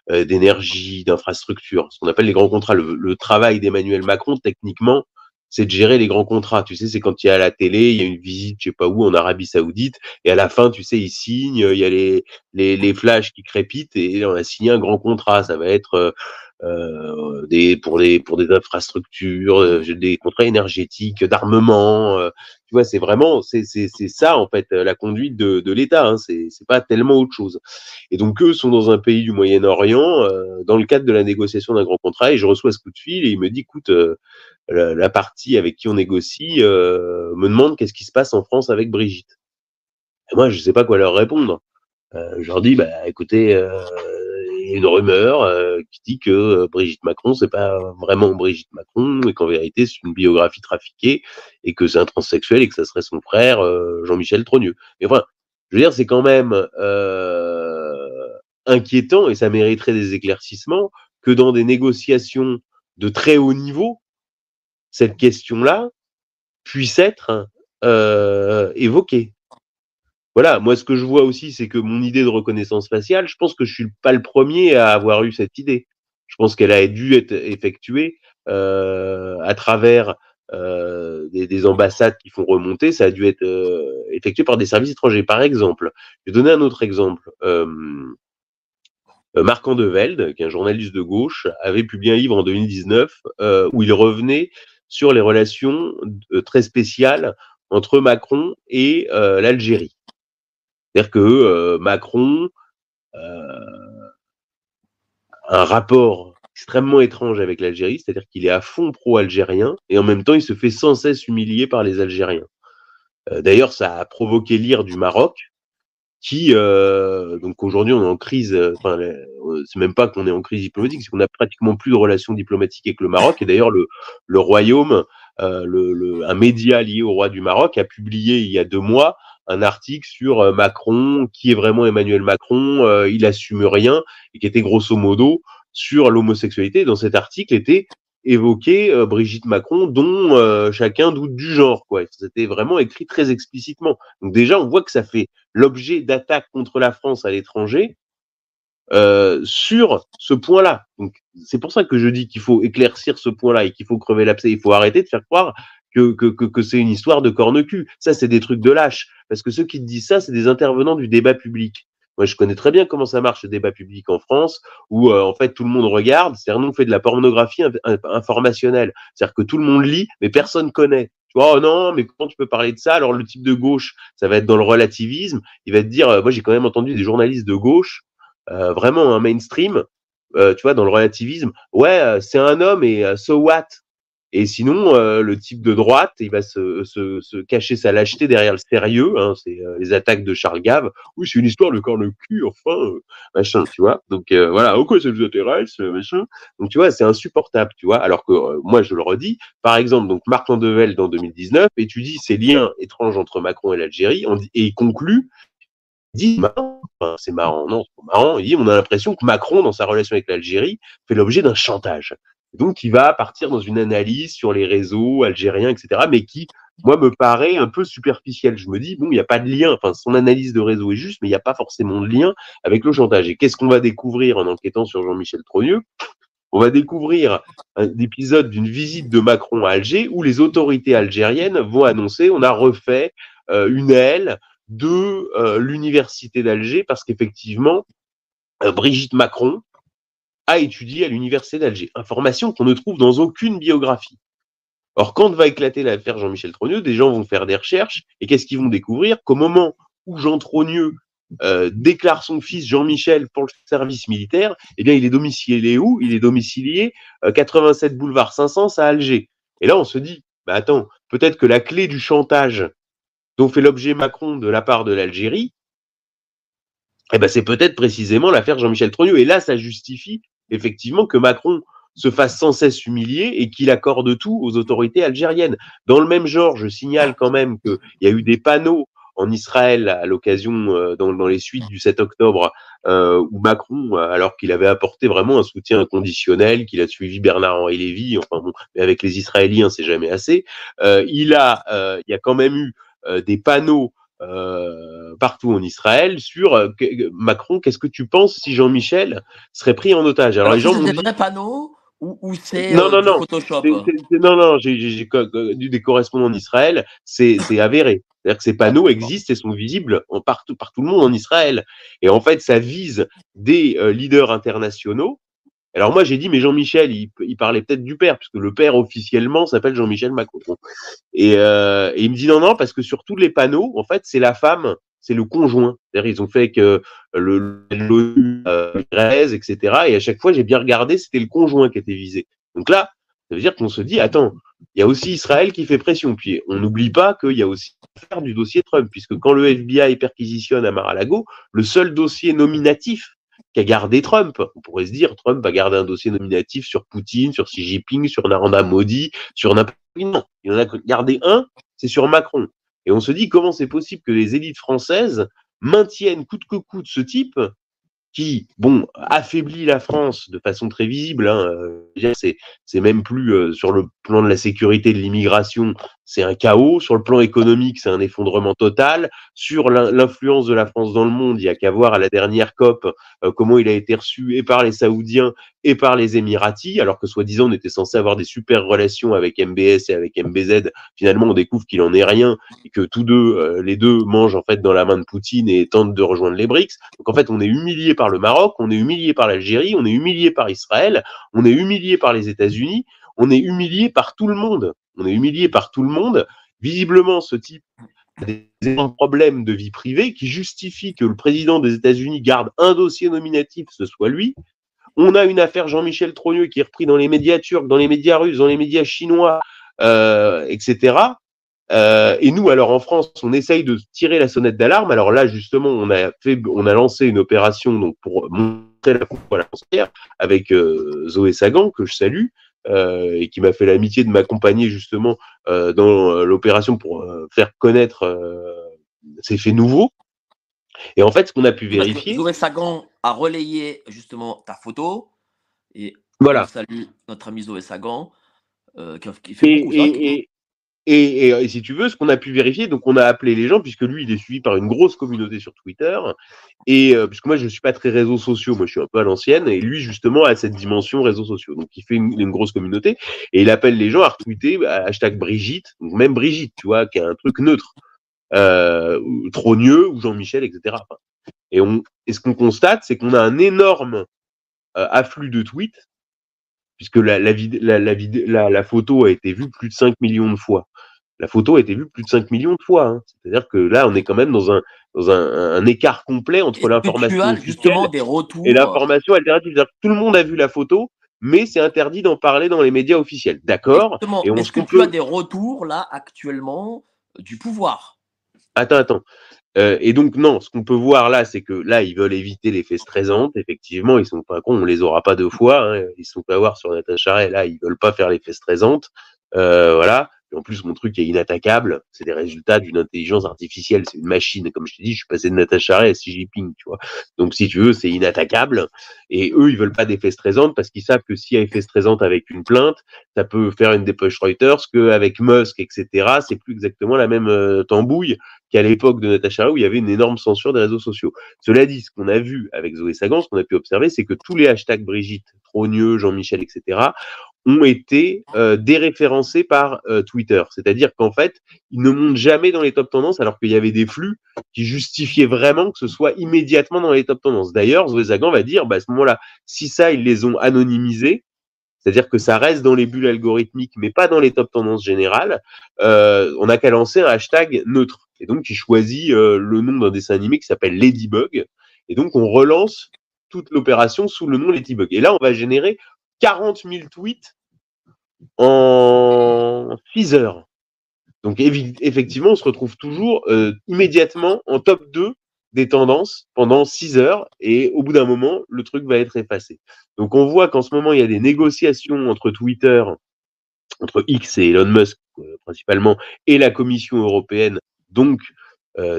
d'énergie, d'infrastructure. Ce qu'on appelle les grands contrats. Le travail d'Emmanuel Macron, techniquement, c'est de gérer les grands contrats. Tu sais, c'est quand il y a à la télé, il y a une visite, je sais pas où, en Arabie Saoudite, et à la fin, tu sais, il signe, il y a les flashs qui crépitent, et on a signé un grand contrat. Ça va être pour des infrastructures, des contrats énergétiques, d'armement. Tu vois, c'est vraiment c'est ça en fait la conduite de l'État. Hein, c'est pas tellement autre chose. Et donc eux sont dans un pays du Moyen-Orient dans le cadre de la négociation d'un grand contrat. Et je reçois ce coup de fil et il me dit, écoute, la partie avec qui on négocie me demande qu'est-ce qui se passe en France avec Brigitte. Et moi, je sais pas quoi leur répondre. Je leur dis, bah écoutez. une rumeur qui dit que Brigitte Macron, c'est pas vraiment Brigitte Macron, et qu'en vérité, c'est une biographie trafiquée, et que c'est un transsexuel, et que ça serait son frère, Jean-Michel Trogneux. Et voilà, je veux dire, c'est quand même inquiétant, et ça mériterait des éclaircissements, que dans des négociations de très haut niveau, cette question-là puisse être évoquée. Voilà, moi ce que je vois aussi, c'est que mon idée de reconnaissance faciale, je pense que je suis pas le premier à avoir eu cette idée. Je pense qu'elle a dû être effectuée à travers des ambassades qui font remonter, ça a dû être effectué par des services étrangers. Par exemple, je vais donner un autre exemple. Marc Andevelde, qui est un journaliste de gauche, avait publié un livre en 2019 où il revenait sur les relations très spéciales entre Macron et l'Algérie. C'est-à-dire que Macron a un rapport extrêmement étrange avec l'Algérie, c'est-à-dire qu'il est à fond pro-algérien et en même temps il se fait sans cesse humilier par les Algériens. D'ailleurs, ça a provoqué l'ire du Maroc, qui, donc aujourd'hui on est en crise, enfin c'est même pas qu'on est en crise diplomatique, c'est qu'on a pratiquement plus de relations diplomatiques avec le Maroc. Et d'ailleurs le royaume, un média lié au roi du Maroc a publié il y a 2 mois un article sur Macron, qui est vraiment Emmanuel Macron, il assume rien, et qui était grosso modo sur l'homosexualité. Dans cet article était évoqué Brigitte Macron, dont chacun doute du genre, quoi. C'était vraiment écrit très explicitement. Donc déjà, on voit que ça fait l'objet d'attaques contre la France à l'étranger sur ce point-là. Donc c'est pour ça que je dis qu'il faut éclaircir ce point-là et qu'il faut crever l'abcès. Il faut arrêter de faire croire que c'est une histoire de corne-cul. Ça, c'est des trucs de lâche. Parce que ceux qui te disent ça, c'est des intervenants du débat public. Moi, je connais très bien comment ça marche, le débat public en France, où en fait tout le monde regarde. C'est-à-dire, nous on fait de la pornographie informationnelle, c'est-à-dire que tout le monde lit, mais personne connaît. Tu vois, oh non, mais comment tu peux parler de ça? Alors le type de gauche, ça va être dans le relativisme. Il va te dire, moi j'ai quand même entendu des journalistes de gauche, vraiment un mainstream, tu vois, dans le relativisme. Ouais, c'est un homme et so what. Et sinon, le type de droite, il va se cacher sa lâcheté derrière le sérieux, hein, c'est les attaques de Charles Gave. Oui, c'est une histoire de corne-cul, enfin, machin, tu vois. Donc voilà, au quoi ça vous intéresse, machin. Donc tu vois, c'est insupportable, tu vois. Alors que moi, je le redis, par exemple, donc Marc Landevelde en 2019 étudie ces liens étranges entre Macron et l'Algérie, et il conclut, il dit, c'est marrant, non, c'est pas marrant. Il dit, on a l'impression que Macron, dans sa relation avec l'Algérie, fait l'objet d'un chantage. Donc, il va partir dans une analyse sur les réseaux algériens, etc., mais qui, moi, me paraît un peu superficielle. Je me dis, bon, il n'y a pas de lien. Enfin, son analyse de réseau est juste, mais il n'y a pas forcément de lien avec le chantage. Et qu'est-ce qu'on va découvrir en enquêtant sur Jean-Michel Trogneux? On va découvrir un épisode d'une visite de Macron à Alger où les autorités algériennes vont annoncer on a refait une aile de l'université d'Alger parce qu'effectivement, Brigitte Macron a étudié à l'université d'Alger. Information qu'on ne trouve dans aucune biographie. Or, quand va éclater l'affaire Jean-Michel Trogneux, des gens vont faire des recherches, et qu'est-ce qu'ils vont découvrir? Qu'au moment où Jean Trogneux déclare son fils Jean-Michel pour le service militaire, eh bien, il est domicilié où? Il est domicilié 87 boulevard 500 à Alger. Et là, on se dit, bah attends, peut-être que la clé du chantage dont fait l'objet Macron de la part de l'Algérie, eh ben, c'est peut-être précisément l'affaire Jean-Michel Trogneux. Et là, ça justifie effectivement que Macron se fasse sans cesse humilier et qu'il accorde tout aux autorités algériennes. Dans le même genre, je signale quand même qu'il y a eu des panneaux en Israël à l'occasion, dans les suites du 7 octobre, où Macron, alors qu'il avait apporté vraiment un soutien inconditionnel, qu'il a suivi Bernard-Henri Lévy, enfin bon, mais avec les Israéliens, c'est jamais assez, il y a quand même eu des panneaux partout en Israël sur Macron, qu'est-ce que tu penses si Jean-Michel serait pris en otage? Alors les gens m'ont dit, c'est des vrais panneaux ou c'est non, Photoshop? Non, j'ai des correspondants d'Israël, c'est avéré. C'est-à-dire que ces panneaux existent et sont visibles par tout le monde en Israël. Et en fait, ça vise des leaders internationaux. Alors moi, j'ai dit, mais Jean-Michel, il parlait peut-être du père, puisque le père officiellement s'appelle Jean-Michel Macron. Et il me dit non, parce que sur tous les panneaux, en fait, c'est la femme, c'est le conjoint. C'est-à-dire, ils ont fait que l'ONU, Grèce, etc. Et à chaque fois, j'ai bien regardé, c'était le conjoint qui était visé. Donc là, ça veut dire qu'on se dit, attends, il y a aussi Israël qui fait pression. Puis on n'oublie pas qu'il y a aussi l'affaire du dossier Trump, puisque quand le FBI perquisitionne à Mar-a-Lago, le seul dossier nominatif qu'a gardé Trump. On pourrait se dire, Trump a gardé un dossier nominatif sur Poutine, sur Xi Jinping, sur Narendra Modi, sur n'importe qui. Non, il en a gardé un, c'est sur Macron. Et on se dit, comment c'est possible que les élites françaises maintiennent coûte que coûte ce type qui, bon, affaiblit la France de façon très visible, hein. C'est même plus sur le plan de la sécurité, de l'immigration, c'est un chaos. Sur le plan économique, c'est un effondrement total. Sur l'influence de la France dans le monde, il n'y a qu'à voir à la dernière COP comment il a été reçu et par les Saoudiens et par les Émiratis, alors que soi-disant on était censé avoir des super relations avec MBS et avec MBZ. Finalement, on découvre qu'il en est rien et que tous deux, les deux mangent en fait dans la main de Poutine et tentent de rejoindre les BRICS. Donc en fait, on est humilié par le Maroc, on est humilié par l'Algérie, on est humilié par Israël, on est humilié par les États-Unis, on est humilié par tout le monde. On est humilié par tout le monde. Visiblement, ce type a des énormes problèmes de vie privée qui justifient que le président des États-Unis garde un dossier nominatif, ce soit lui. On a une affaire Jean-Michel Trogneux qui est repris dans les médias turcs, dans les médias russes, dans les médias chinois, etc. Et nous, alors en France, on essaye de tirer la sonnette d'alarme. Alors là, justement, on a lancé une opération donc, pour montrer la coupe à la frontière avec Zoé Sagan, que je salue, et qui m'a fait l'amitié de m'accompagner justement dans l'opération pour faire connaître ces faits nouveaux. Et en fait, ce qu'on a pu vérifier… Zoé Sagan a relayé justement ta photo. Et voilà. On salue notre ami Zoé Sagan qui fait beaucoup de choses. Et si tu veux, ce qu'on a pu vérifier, donc on a appelé les gens, puisque lui, il est suivi par une grosse communauté sur Twitter, et puisque moi, je ne suis pas très réseaux sociaux, moi, je suis un peu à l'ancienne, et lui, justement, a cette dimension réseaux sociaux, donc il fait une grosse communauté, et il appelle les gens à retweeter #Brigitte, donc même Brigitte, tu vois, qui a un truc neutre, Trogneux, ou Jean-Michel, etc. Et ce qu'on constate, c'est qu'on a un énorme afflux de tweets, puisque la photo a été vue plus de 5 millions de fois. La photo a été vue plus de 5 millions de fois. Hein. C'est-à-dire que là, on est quand même dans un écart complet entre l'information et l'information alternative. C'est-à-dire que tout le monde a vu la photo, mais c'est interdit d'en parler dans les médias officiels. D'accord. Et est-ce que tu as des retours, là, actuellement, du pouvoir ? Attends. Et donc, non, ce qu'on peut voir là, c'est que là, ils veulent éviter les fesses stressantes. Effectivement, ils sont pas cons, on les aura pas deux fois. Hein. Ils sont pas voir sur Natacha Rey, là, ils veulent pas faire les fesses stressantes. Voilà. Et en plus, mon truc est inattaquable. C'est les résultats d'une intelligence artificielle. C'est une machine. Comme je te dis, je suis passé de Natacha Rey à Xi Jinping, tu vois. Donc, si tu veux, c'est inattaquable. Et eux, ils veulent pas d'effets stressants parce qu'ils savent que s'il y a effets stressants avec une plainte, ça peut faire une dépêche Reuters, qu'avec Musk, etc., c'est plus exactement la même tambouille qu'à l'époque de Natacha Rey où il y avait une énorme censure des réseaux sociaux. Cela dit, ce qu'on a vu avec Zoé Sagan, ce qu'on a pu observer, c'est que tous les hashtags Brigitte, Trogneux, Jean-Michel, etc., ont été déréférencés par Twitter. C'est-à-dire qu'en fait, ils ne montent jamais dans les top tendances, alors qu'il y avait des flux qui justifiaient vraiment que ce soit immédiatement dans les top tendances. D'ailleurs, Zoé Sagan va dire, bah, à ce moment-là, si ça, ils les ont anonymisés, c'est-à-dire que ça reste dans les bulles algorithmiques, mais pas dans les top tendances générales, on n'a qu'à lancer un hashtag neutre. Et donc, il choisit le nom d'un dessin animé qui s'appelle Ladybug. Et donc, on relance toute l'opération sous le nom Ladybug. Et là, on va générer 40 000 tweets en 6 heures. Donc, effectivement, on se retrouve toujours immédiatement en top 2 des tendances pendant 6 heures et au bout d'un moment, le truc va être effacé. Donc, on voit qu'en ce moment, il y a des négociations entre Twitter, entre X et Elon Musk principalement, et la Commission européenne, donc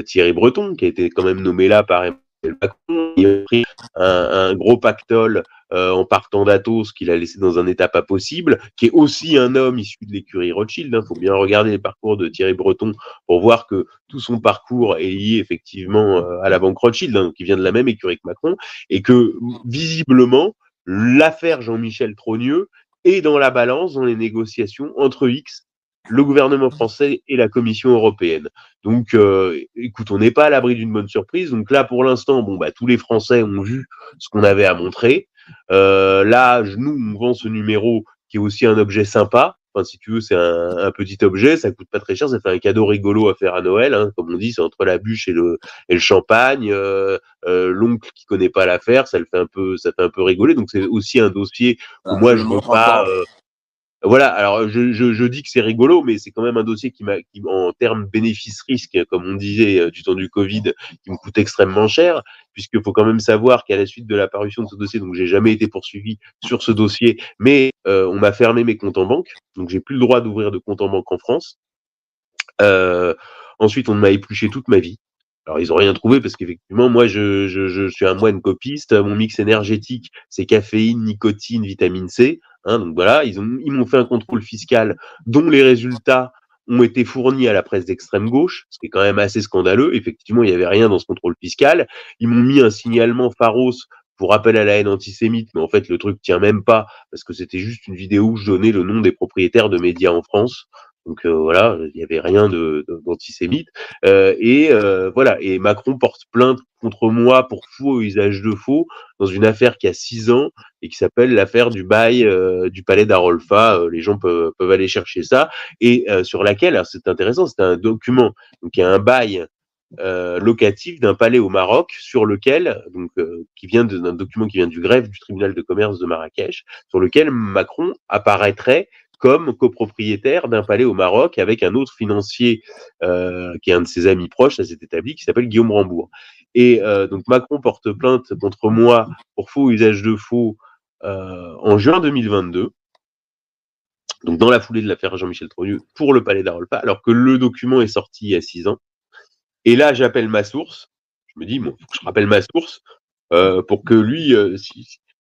Thierry Breton, qui a été quand même nommé là par Emmanuel Macron, il a pris un gros pactole en partant d'Athos, qu'il a laissé dans un état pas possible, qui est aussi un homme issu de l'écurie Rothschild. Il faut bien regarder les parcours de Thierry Breton pour voir que tout son parcours est lié effectivement à la banque Rothschild, hein, qui vient de la même écurie que Macron, et que visiblement, l'affaire Jean-Michel Trogneux est dans la balance dans les négociations entre X, le gouvernement français et la Commission européenne. Donc, écoute, on n'est pas à l'abri d'une bonne surprise. Donc là, pour l'instant, bon, bah, tous les Français ont vu ce qu'on avait à montrer. Là, nous, on vend ce numéro qui est aussi un objet sympa. Enfin, si tu veux, c'est un petit objet, ça coûte pas très cher, ça fait un cadeau rigolo à faire à Noël, hein. Comme on dit, c'est entre la bûche et le champagne. L'oncle qui connaît pas l'affaire, ça fait un peu rigoler. Donc c'est aussi un dossier où moi je ne veux pas. Voilà, alors je dis que c'est rigolo, mais c'est quand même un dossier qui en termes bénéfice-risque, comme on disait du temps du Covid, qui me coûte extrêmement cher, puisqu'il faut quand même savoir qu'à la suite de la parution de ce dossier, donc j'ai jamais été poursuivi sur ce dossier, mais on m'a fermé mes comptes en banque, donc j'ai plus le droit d'ouvrir de compte en banque en France. Ensuite, on m'a épluché toute ma vie. Alors, ils n'ont rien trouvé parce qu'effectivement, moi, je suis un moine copiste. Mon mix énergétique, c'est caféine, nicotine, vitamine C. Hein, donc voilà, ils m'ont fait un contrôle fiscal dont les résultats ont été fournis à la presse d'extrême gauche, ce qui est quand même assez scandaleux. Effectivement, il n'y avait rien dans ce contrôle fiscal. Ils m'ont mis un signalement Pharos pour appel à la haine antisémite, mais en fait, le truc tient même pas parce que c'était juste une vidéo où je donnais le nom des propriétaires de médias en France. Donc voilà, il n'y avait rien d'antisémite. Voilà, et Macron porte plainte contre moi pour faux usage de faux dans une affaire qui a 6 ans et qui s'appelle l'affaire du bail du palais d'Arolfa. Les gens peuvent aller chercher ça. Et sur laquelle, alors c'est intéressant, c'est un document. Donc il y a un bail locatif d'un palais au Maroc sur lequel, donc qui vient d'un document qui vient du greffe du tribunal de commerce de Marrakech, sur lequel Macron apparaîtrait comme copropriétaire d'un palais au Maroc avec un autre financier qui est un de ses amis proches, ça s'est établi, qui s'appelle Guillaume Rambourg. Et donc Macron porte plainte contre moi pour faux usage de faux en juin 2022, donc dans la foulée de l'affaire Jean-Michel Trogneux pour le palais d'Arolfa, alors que le document est sorti il y a 6 ans. Et là, j'appelle ma source, je me dis, bon, faut que je rappelle ma source pour que lui...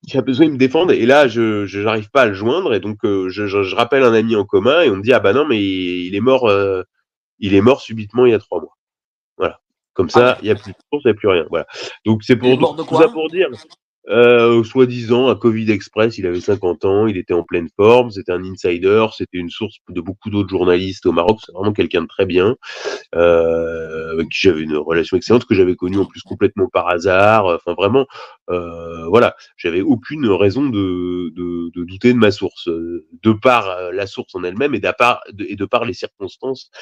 Il a besoin de me défendre, et là, je n'arrive pas à le joindre, et donc je rappelle un ami en commun, et on me dit, ah bah non, mais il est mort subitement il y a 3 mois. Voilà. Comme ça, il n'y a plus de source, il n'y a plus rien. Voilà. Donc c'est tout ça pour dire, soi-disant, à Covid Express, il avait 50 ans, il était en pleine forme, c'était un insider, c'était une source de beaucoup d'autres journalistes au Maroc, c'est vraiment quelqu'un de très bien, avec qui j'avais une relation excellente, que j'avais connue en plus complètement par hasard, enfin vraiment, voilà, j'avais aucune raison de douter de ma source, de par la source en elle-même et de par les circonstances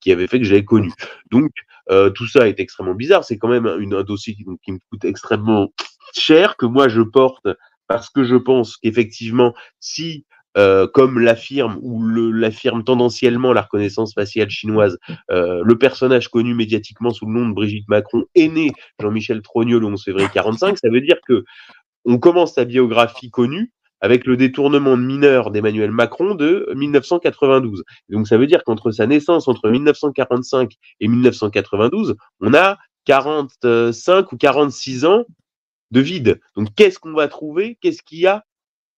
qui avaient fait que je l'avais connue. Donc, tout ça est extrêmement bizarre, c'est quand même un dossier qui me coûte extrêmement cher, que moi je porte parce que je pense qu'effectivement, si, comme l'affirme ou l'affirme tendanciellement la reconnaissance faciale chinoise, le personnage connu médiatiquement sous le nom de Brigitte Macron est né Jean-Michel Trogneux le 11 février 1945, ça veut dire que on commence sa biographie connue avec le détournement mineur d'Emmanuel Macron de 1992. Donc ça veut dire qu'entre sa naissance, entre 1945 et 1992, on a 45 ou 46 ans de vide. Donc qu'est-ce qu'on va trouver ? Qu'est-ce qu'il y a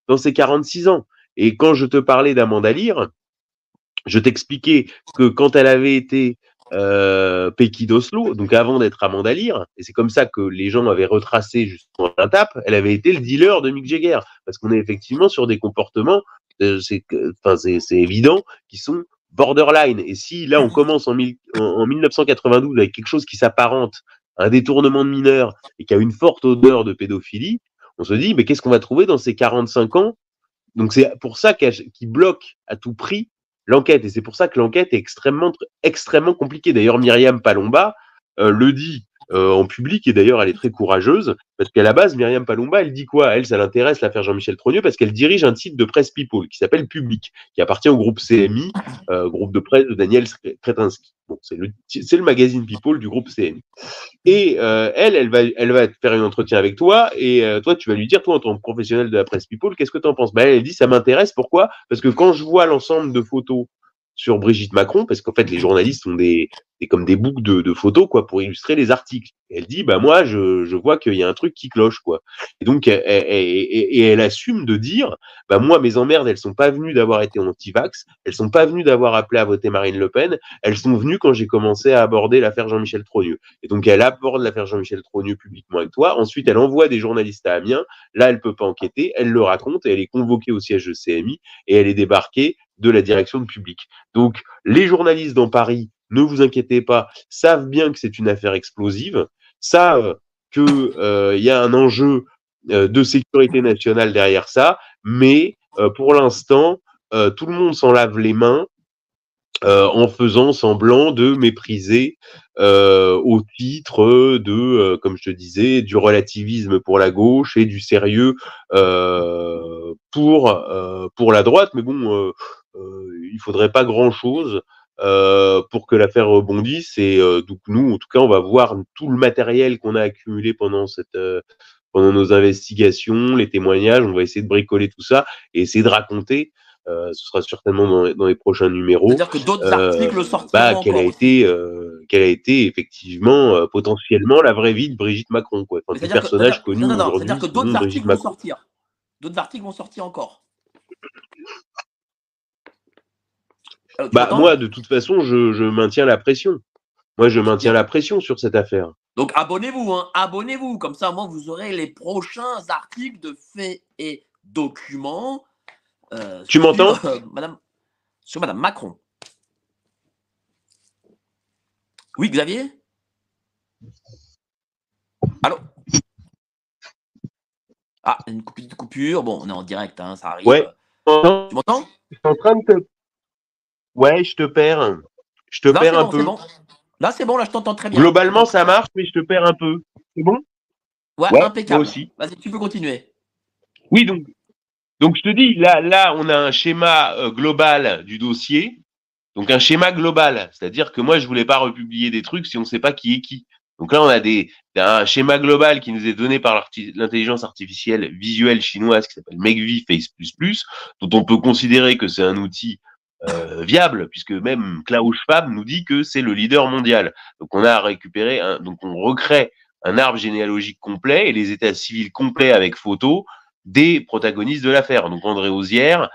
dans ces 46 ans ? Et quand je te parlais d'Amanda Lear, je t'expliquais que quand elle avait été Pekki d'Oslo, donc avant d'être Amanda Lear, et c'est comme ça que les gens avaient retracé justement la tape, elle avait été le dealer de Mick Jagger, parce qu'on est effectivement sur des comportements, c'est évident, qui sont borderline. Et si là on commence en 1992 avec quelque chose qui s'apparente à un détournement de mineurs et qui a une forte odeur de pédophilie, on se dit, mais qu'est-ce qu'on va trouver dans ces 45 ans ? Donc c'est pour ça qu'il bloque à tout prix l'enquête, et c'est pour ça que l'enquête est extrêmement, extrêmement compliquée. D'ailleurs, Myriam Palomba le dit en public, et d'ailleurs, elle est très courageuse, parce qu'à la base, Myriam Palomba, elle dit quoi ? Elle, ça l'intéresse l'affaire Jean-Michel Trogneux, parce qu'elle dirige un site de Presse People, qui s'appelle Public, qui appartient au groupe CMI, groupe de presse de Daniel Kretinsky. Bon, c'est le magazine People du groupe CMI. Et elle va faire un entretien avec toi, et toi, tu vas lui dire, toi, en tant que professionnel de la Presse People, qu'est-ce que tu en penses ? Ben, elle dit, ça m'intéresse, pourquoi ? Parce que quand je vois l'ensemble de photos sur Brigitte Macron, parce qu'en fait les journalistes ont comme des boucles de photos quoi pour illustrer les articles. Elle dit bah moi je vois qu'il y a un truc qui cloche quoi. Et donc elle assume de dire bah moi mes emmerdes elles sont pas venues d'avoir été anti-vax, elles sont pas venues d'avoir appelé à voter Marine Le Pen, elles sont venues quand j'ai commencé à aborder l'affaire Jean-Michel Trogneux. Et donc elle aborde l'affaire Jean-Michel Trogneux publiquement avec toi. Ensuite elle envoie des journalistes à Amiens. Là elle peut pas enquêter, elle le raconte et elle est convoquée au siège de CMI et elle est débarquée de la direction de Public. Donc, les journalistes dans Paris, ne vous inquiétez pas, savent bien que c'est une affaire explosive, savent que y a un enjeu de sécurité nationale derrière ça, mais pour l'instant, tout le monde s'en lave les mains en faisant semblant de mépriser au titre de, comme je te disais, du relativisme pour la gauche et du sérieux pour la droite. Mais bon, il faudrait pas grand-chose pour que l'affaire rebondisse. Et donc nous, en tout cas, on va voir tout le matériel qu'on a accumulé pendant nos investigations, les témoignages. On va essayer de bricoler tout ça et essayer de raconter. Ce sera certainement dans les prochains numéros. C'est-à-dire que d'autres articles sortiront qu'elle a été effectivement potentiellement la vraie vie de Brigitte Macron, quoi. Enfin, du personnage connu aujourd'hui. C'est-à-dire que d'autres articles vont sortir. D'autres articles vont sortir encore. Moi, de toute façon, je maintiens la pression. Moi, je maintiens la pression sur cette affaire. Donc, abonnez-vous, hein. Abonnez-vous. Comme ça, au moins, vous aurez les prochains articles de Faits et Documents. Tu m'entends, sur Madame Macron. Oui, Xavier ? Allô ? Ah, une petite coupure. Bon, on est en direct, hein, ça arrive. Ouais. Tu m'entends ? Je suis en train de te... Ouais, je te perds. Je te perds un peu. C'est bon. Là, c'est bon, là, je t'entends très bien. Globalement, ça marche, mais je te perds un peu. C'est bon ? Ouais, impeccable. Moi aussi. Vas-y, tu peux continuer. Oui, donc je te dis, là, on a un schéma global du dossier. Donc un schéma global, c'est-à-dire que moi, je voulais pas republier des trucs si on ne sait pas qui est qui. Donc là, on a un schéma global qui nous est donné par l'intelligence artificielle visuelle chinoise qui s'appelle MakeV Face++, dont on peut considérer que c'est un outil viable, puisque même Klaus Schwab nous dit que c'est le leader mondial. Donc on a récupéré, donc on recrée un arbre généalogique complet et les états civils complets avec photos des protagonistes de l'affaire, donc André Auzière,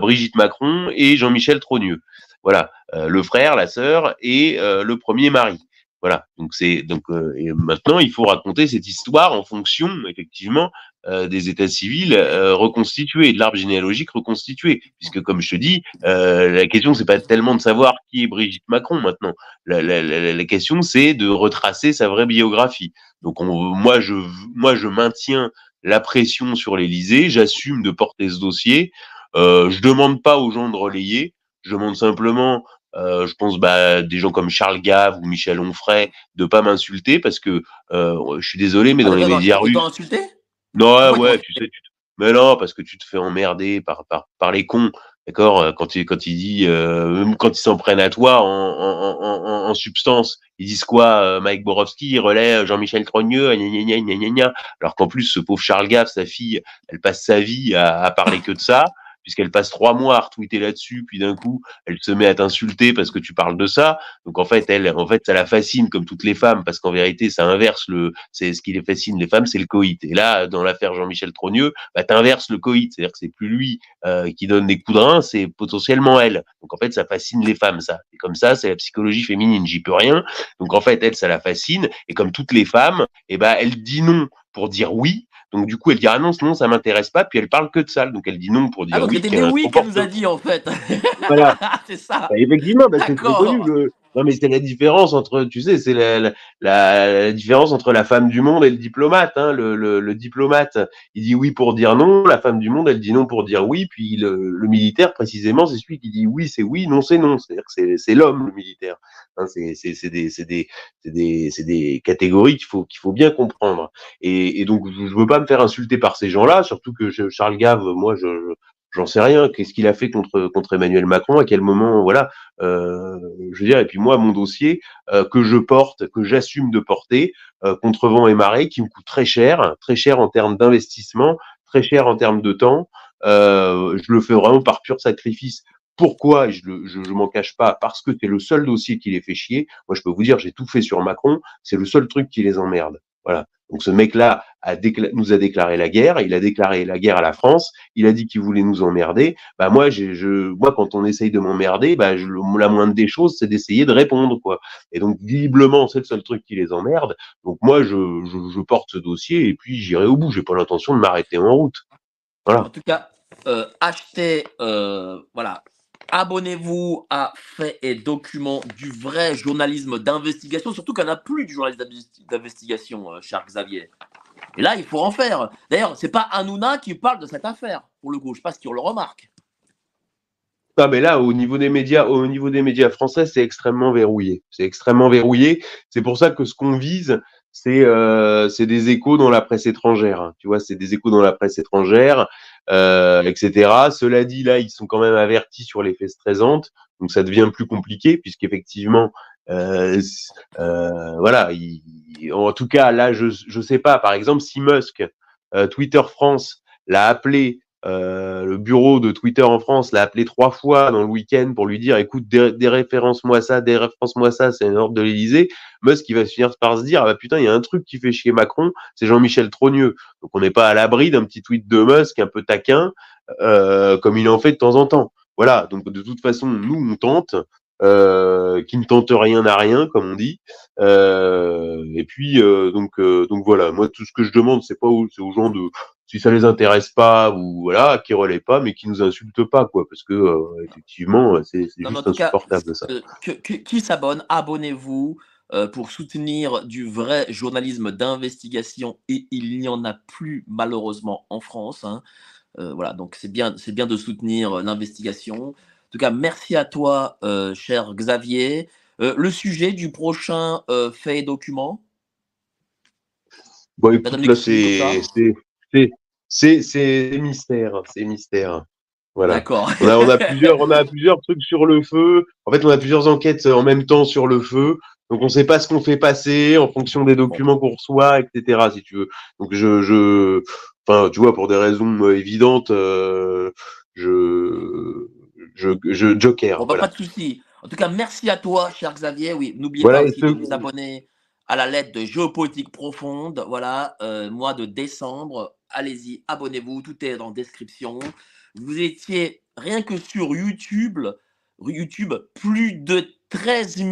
Brigitte Macron et Jean-Michel Trogneux. Voilà, le frère, la sœur et le premier mari. Voilà, et maintenant il faut raconter cette histoire en fonction effectivement des états civils reconstitués, de l'arbre généalogique reconstitué, puisque comme je te dis, la question c'est pas tellement de savoir qui est Brigitte Macron maintenant, la question c'est de retracer sa vraie biographie. Donc moi je maintiens la pression sur l'Élysée, j'assume de porter ce dossier. Je demande pas aux gens de relayer, je demande simplement, je pense, des gens comme Charles Gave ou Michel Onfray de pas m'insulter parce que je suis désolé, mais dans les médias russes. Tu t'es insulté ? Non, ouais, tu sais, mais non, parce que tu te fais emmerder par les cons, d'accord ? Quand ils s'en prennent à toi en substance. Ils disent quoi, Mike Borowski, il relaie Jean-Michel Trogneux, gna gna gna gna gna. Alors qu'en plus, ce pauvre Charles Gave, sa fille, elle passe sa vie à parler que de ça, puisqu'elle passe 3 mois à retweeter là-dessus, puis d'un coup, elle se met à t'insulter parce que tu parles de ça. Donc en fait, ça la fascine comme toutes les femmes, parce qu'en vérité, ça inverse c'est ce qui les fascine les femmes, c'est le coït. Et là, dans l'affaire Jean-Michel Trogneux, t'inverses le coït, c'est-à-dire que c'est plus lui qui donne des coups de rein, c'est potentiellement elle. Donc en fait, ça fascine les femmes, ça. Et comme ça, c'est la psychologie féminine, j'y peux rien. Donc en fait, elle, ça la fascine, et comme toutes les femmes, elle dit non pour dire oui. Donc, du coup, elle dit « Ah non, sinon, ça m'intéresse pas », puis elle parle que de ça. Donc, elle dit non pour dire « oui ». C'était « oui » qu'elle nous a dit, en fait. Voilà. C'est ça. Effectivement, c'est très connu. Non, mais c'est la différence entre, tu sais, c'est la différence entre la femme du monde et le diplomate. Hein. Le diplomate, il dit « oui » pour dire « non ». La femme du monde, elle dit « non » pour dire « oui ». Puis le militaire, précisément, c'est celui qui dit « oui, c'est oui, non, c'est non ». C'est-à-dire que c'est l'homme, le militaire. Hein, c'est des catégories qu'il faut bien comprendre. Et donc, je veux pas me faire insulter par ces gens-là, surtout que Charles Gave, moi, j'en sais rien. Qu'est-ce qu'il a fait contre Emmanuel Macron ? À quel moment ? Voilà. Je veux dire, et puis moi, mon dossier que je porte, que j'assume de porter, contre vent et marée, qui me coûte très cher en termes d'investissement, très cher en termes de temps. Je le fais vraiment par pur sacrifice. Pourquoi ? Je m'en cache pas. Parce que c'est le seul dossier qui les fait chier. Moi, je peux vous dire, j'ai tout fait sur Macron. C'est le seul truc qui les emmerde. Voilà. Donc, ce mec-là nous a déclaré la guerre. Il a déclaré la guerre à la France. Il a dit qu'il voulait nous emmerder. Moi, moi, quand on essaye de m'emmerder, la moindre des choses, c'est d'essayer de répondre, quoi. Et donc, visiblement, c'est le seul truc qui les emmerde. Donc, moi, je porte ce dossier et puis j'irai au bout. J'ai pas l'intention de m'arrêter en route. Voilà. En tout cas, achetez, voilà. Abonnez-vous à Faits et Documents, du vrai journalisme d'investigation, surtout qu'on n'a plus du journalisme d'investigation, cher Xavier. Et là, il faut en faire. D'ailleurs, ce n'est pas Hanouna qui parle de cette affaire, pour le coup. Je ne sais pas si on le remarque. Ah mais là, au niveau des médias français, c'est extrêmement verrouillé. C'est pour ça que ce qu'on vise, c'est des échos dans la presse étrangère. Tu vois, c'est des échos dans la presse étrangère, etc. Cela dit, là, ils sont quand même avertis sur les faits stressantes, donc ça devient plus compliqué puisqu'effectivement, voilà. En tout cas, là, je sais pas. Par exemple, si Musk, Twitter France l'a appelé. Le bureau de Twitter en France l'a appelé 3 fois dans le week-end pour lui dire, écoute, déréférence-moi ça, c'est un ordre de l'Élysée. Musk, il va finir par se dire, ah bah putain, il y a un truc qui fait chier Macron, c'est Jean-Michel Trogneux. Donc on n'est pas à l'abri d'un petit tweet de Musk un peu taquin, comme il en fait de temps en temps. Voilà, donc de toute façon, nous, on tente, qui ne tente rien à rien, comme on dit. Et puis, donc voilà, moi, tout ce que je demande, c'est aux gens de... Si ça les intéresse pas ou voilà, qui relaient pas, mais qui nous insultent pas quoi, parce que effectivement c'est non, juste insupportable cas, ça. Qui s'abonne, abonnez-vous pour soutenir du vrai journalisme d'investigation et il n'y en a plus malheureusement en France. Hein. Voilà, donc c'est bien de soutenir l'investigation. En tout cas, merci à toi, cher Xavier. Le sujet du prochain Faits et Documents. Bon, écoute, là C'est mystère. Voilà. D'accord. On a plusieurs trucs sur le feu. En fait, on a plusieurs enquêtes en même temps sur le feu. Donc, on ne sait pas ce qu'on fait passer en fonction des documents qu'on reçoit, etc. Si tu veux. Donc, enfin, tu vois, pour des raisons évidentes, je joker. Bon, voilà. Pas de souci. En tout cas, merci à toi, cher Xavier. Oui, n'oubliez pas aussi de vous abonner à la lettre de Géopolitique Profonde. Voilà, mois de décembre. Allez-y, abonnez-vous, tout est dans la description. Vous étiez, rien que sur YouTube, plus de 13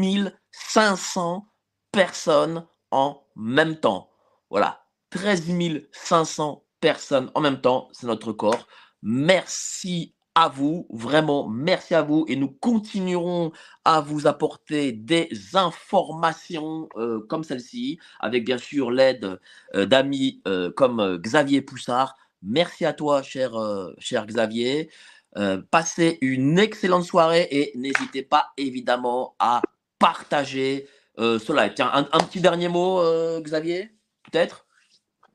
500 personnes en même temps. Voilà, 13 500 personnes en même temps, c'est notre record. Merci à vous, vraiment, merci à vous. Et nous continuerons à vous apporter des informations comme celle-ci, avec bien sûr l'aide d'amis comme Xavier Poussard. Merci à toi, cher Xavier. Passez une excellente soirée et n'hésitez pas, évidemment, à partager cela. Tiens, un petit dernier mot, Xavier, peut-être ?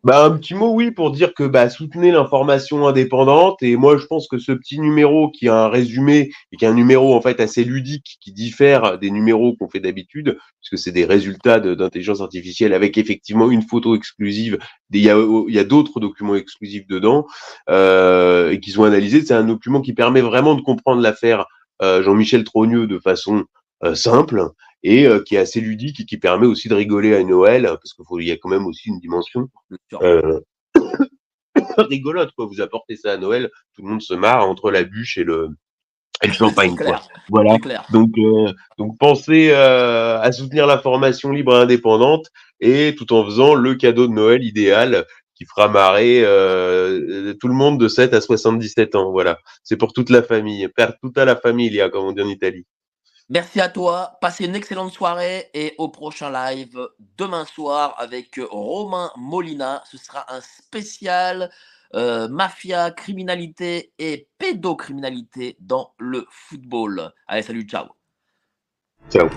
Un petit mot, oui, pour dire que soutenez l'information indépendante. Et moi, je pense que ce petit numéro qui a un résumé et qui est un numéro en fait assez ludique, qui diffère des numéros qu'on fait d'habitude, puisque c'est des résultats d'intelligence artificielle avec effectivement une photo exclusive. Il y a d'autres documents exclusifs dedans et qui sont analysés. C'est un document qui permet vraiment de comprendre l'affaire Jean-Michel Trogneux de façon simple et qui est assez ludique et qui permet aussi de rigoler à Noël parce qu'il y a quand même aussi une dimension rigolote quoi. Vous apportez ça à Noël, tout le monde se marre entre la bûche et le champagne quoi. Voilà. Donc pensez à soutenir la formation libre et indépendante et tout en faisant le cadeau de Noël idéal qui fera marrer tout le monde de 7 à 77 ans. Voilà, c'est pour toute la famille, toute la famille, il y a comme on dit en Italie. Merci à toi, passez une excellente soirée et au prochain live demain soir avec Romain Molina. Ce sera un spécial mafia, criminalité et pédocriminalité dans le football. Allez, salut, ciao. Ciao.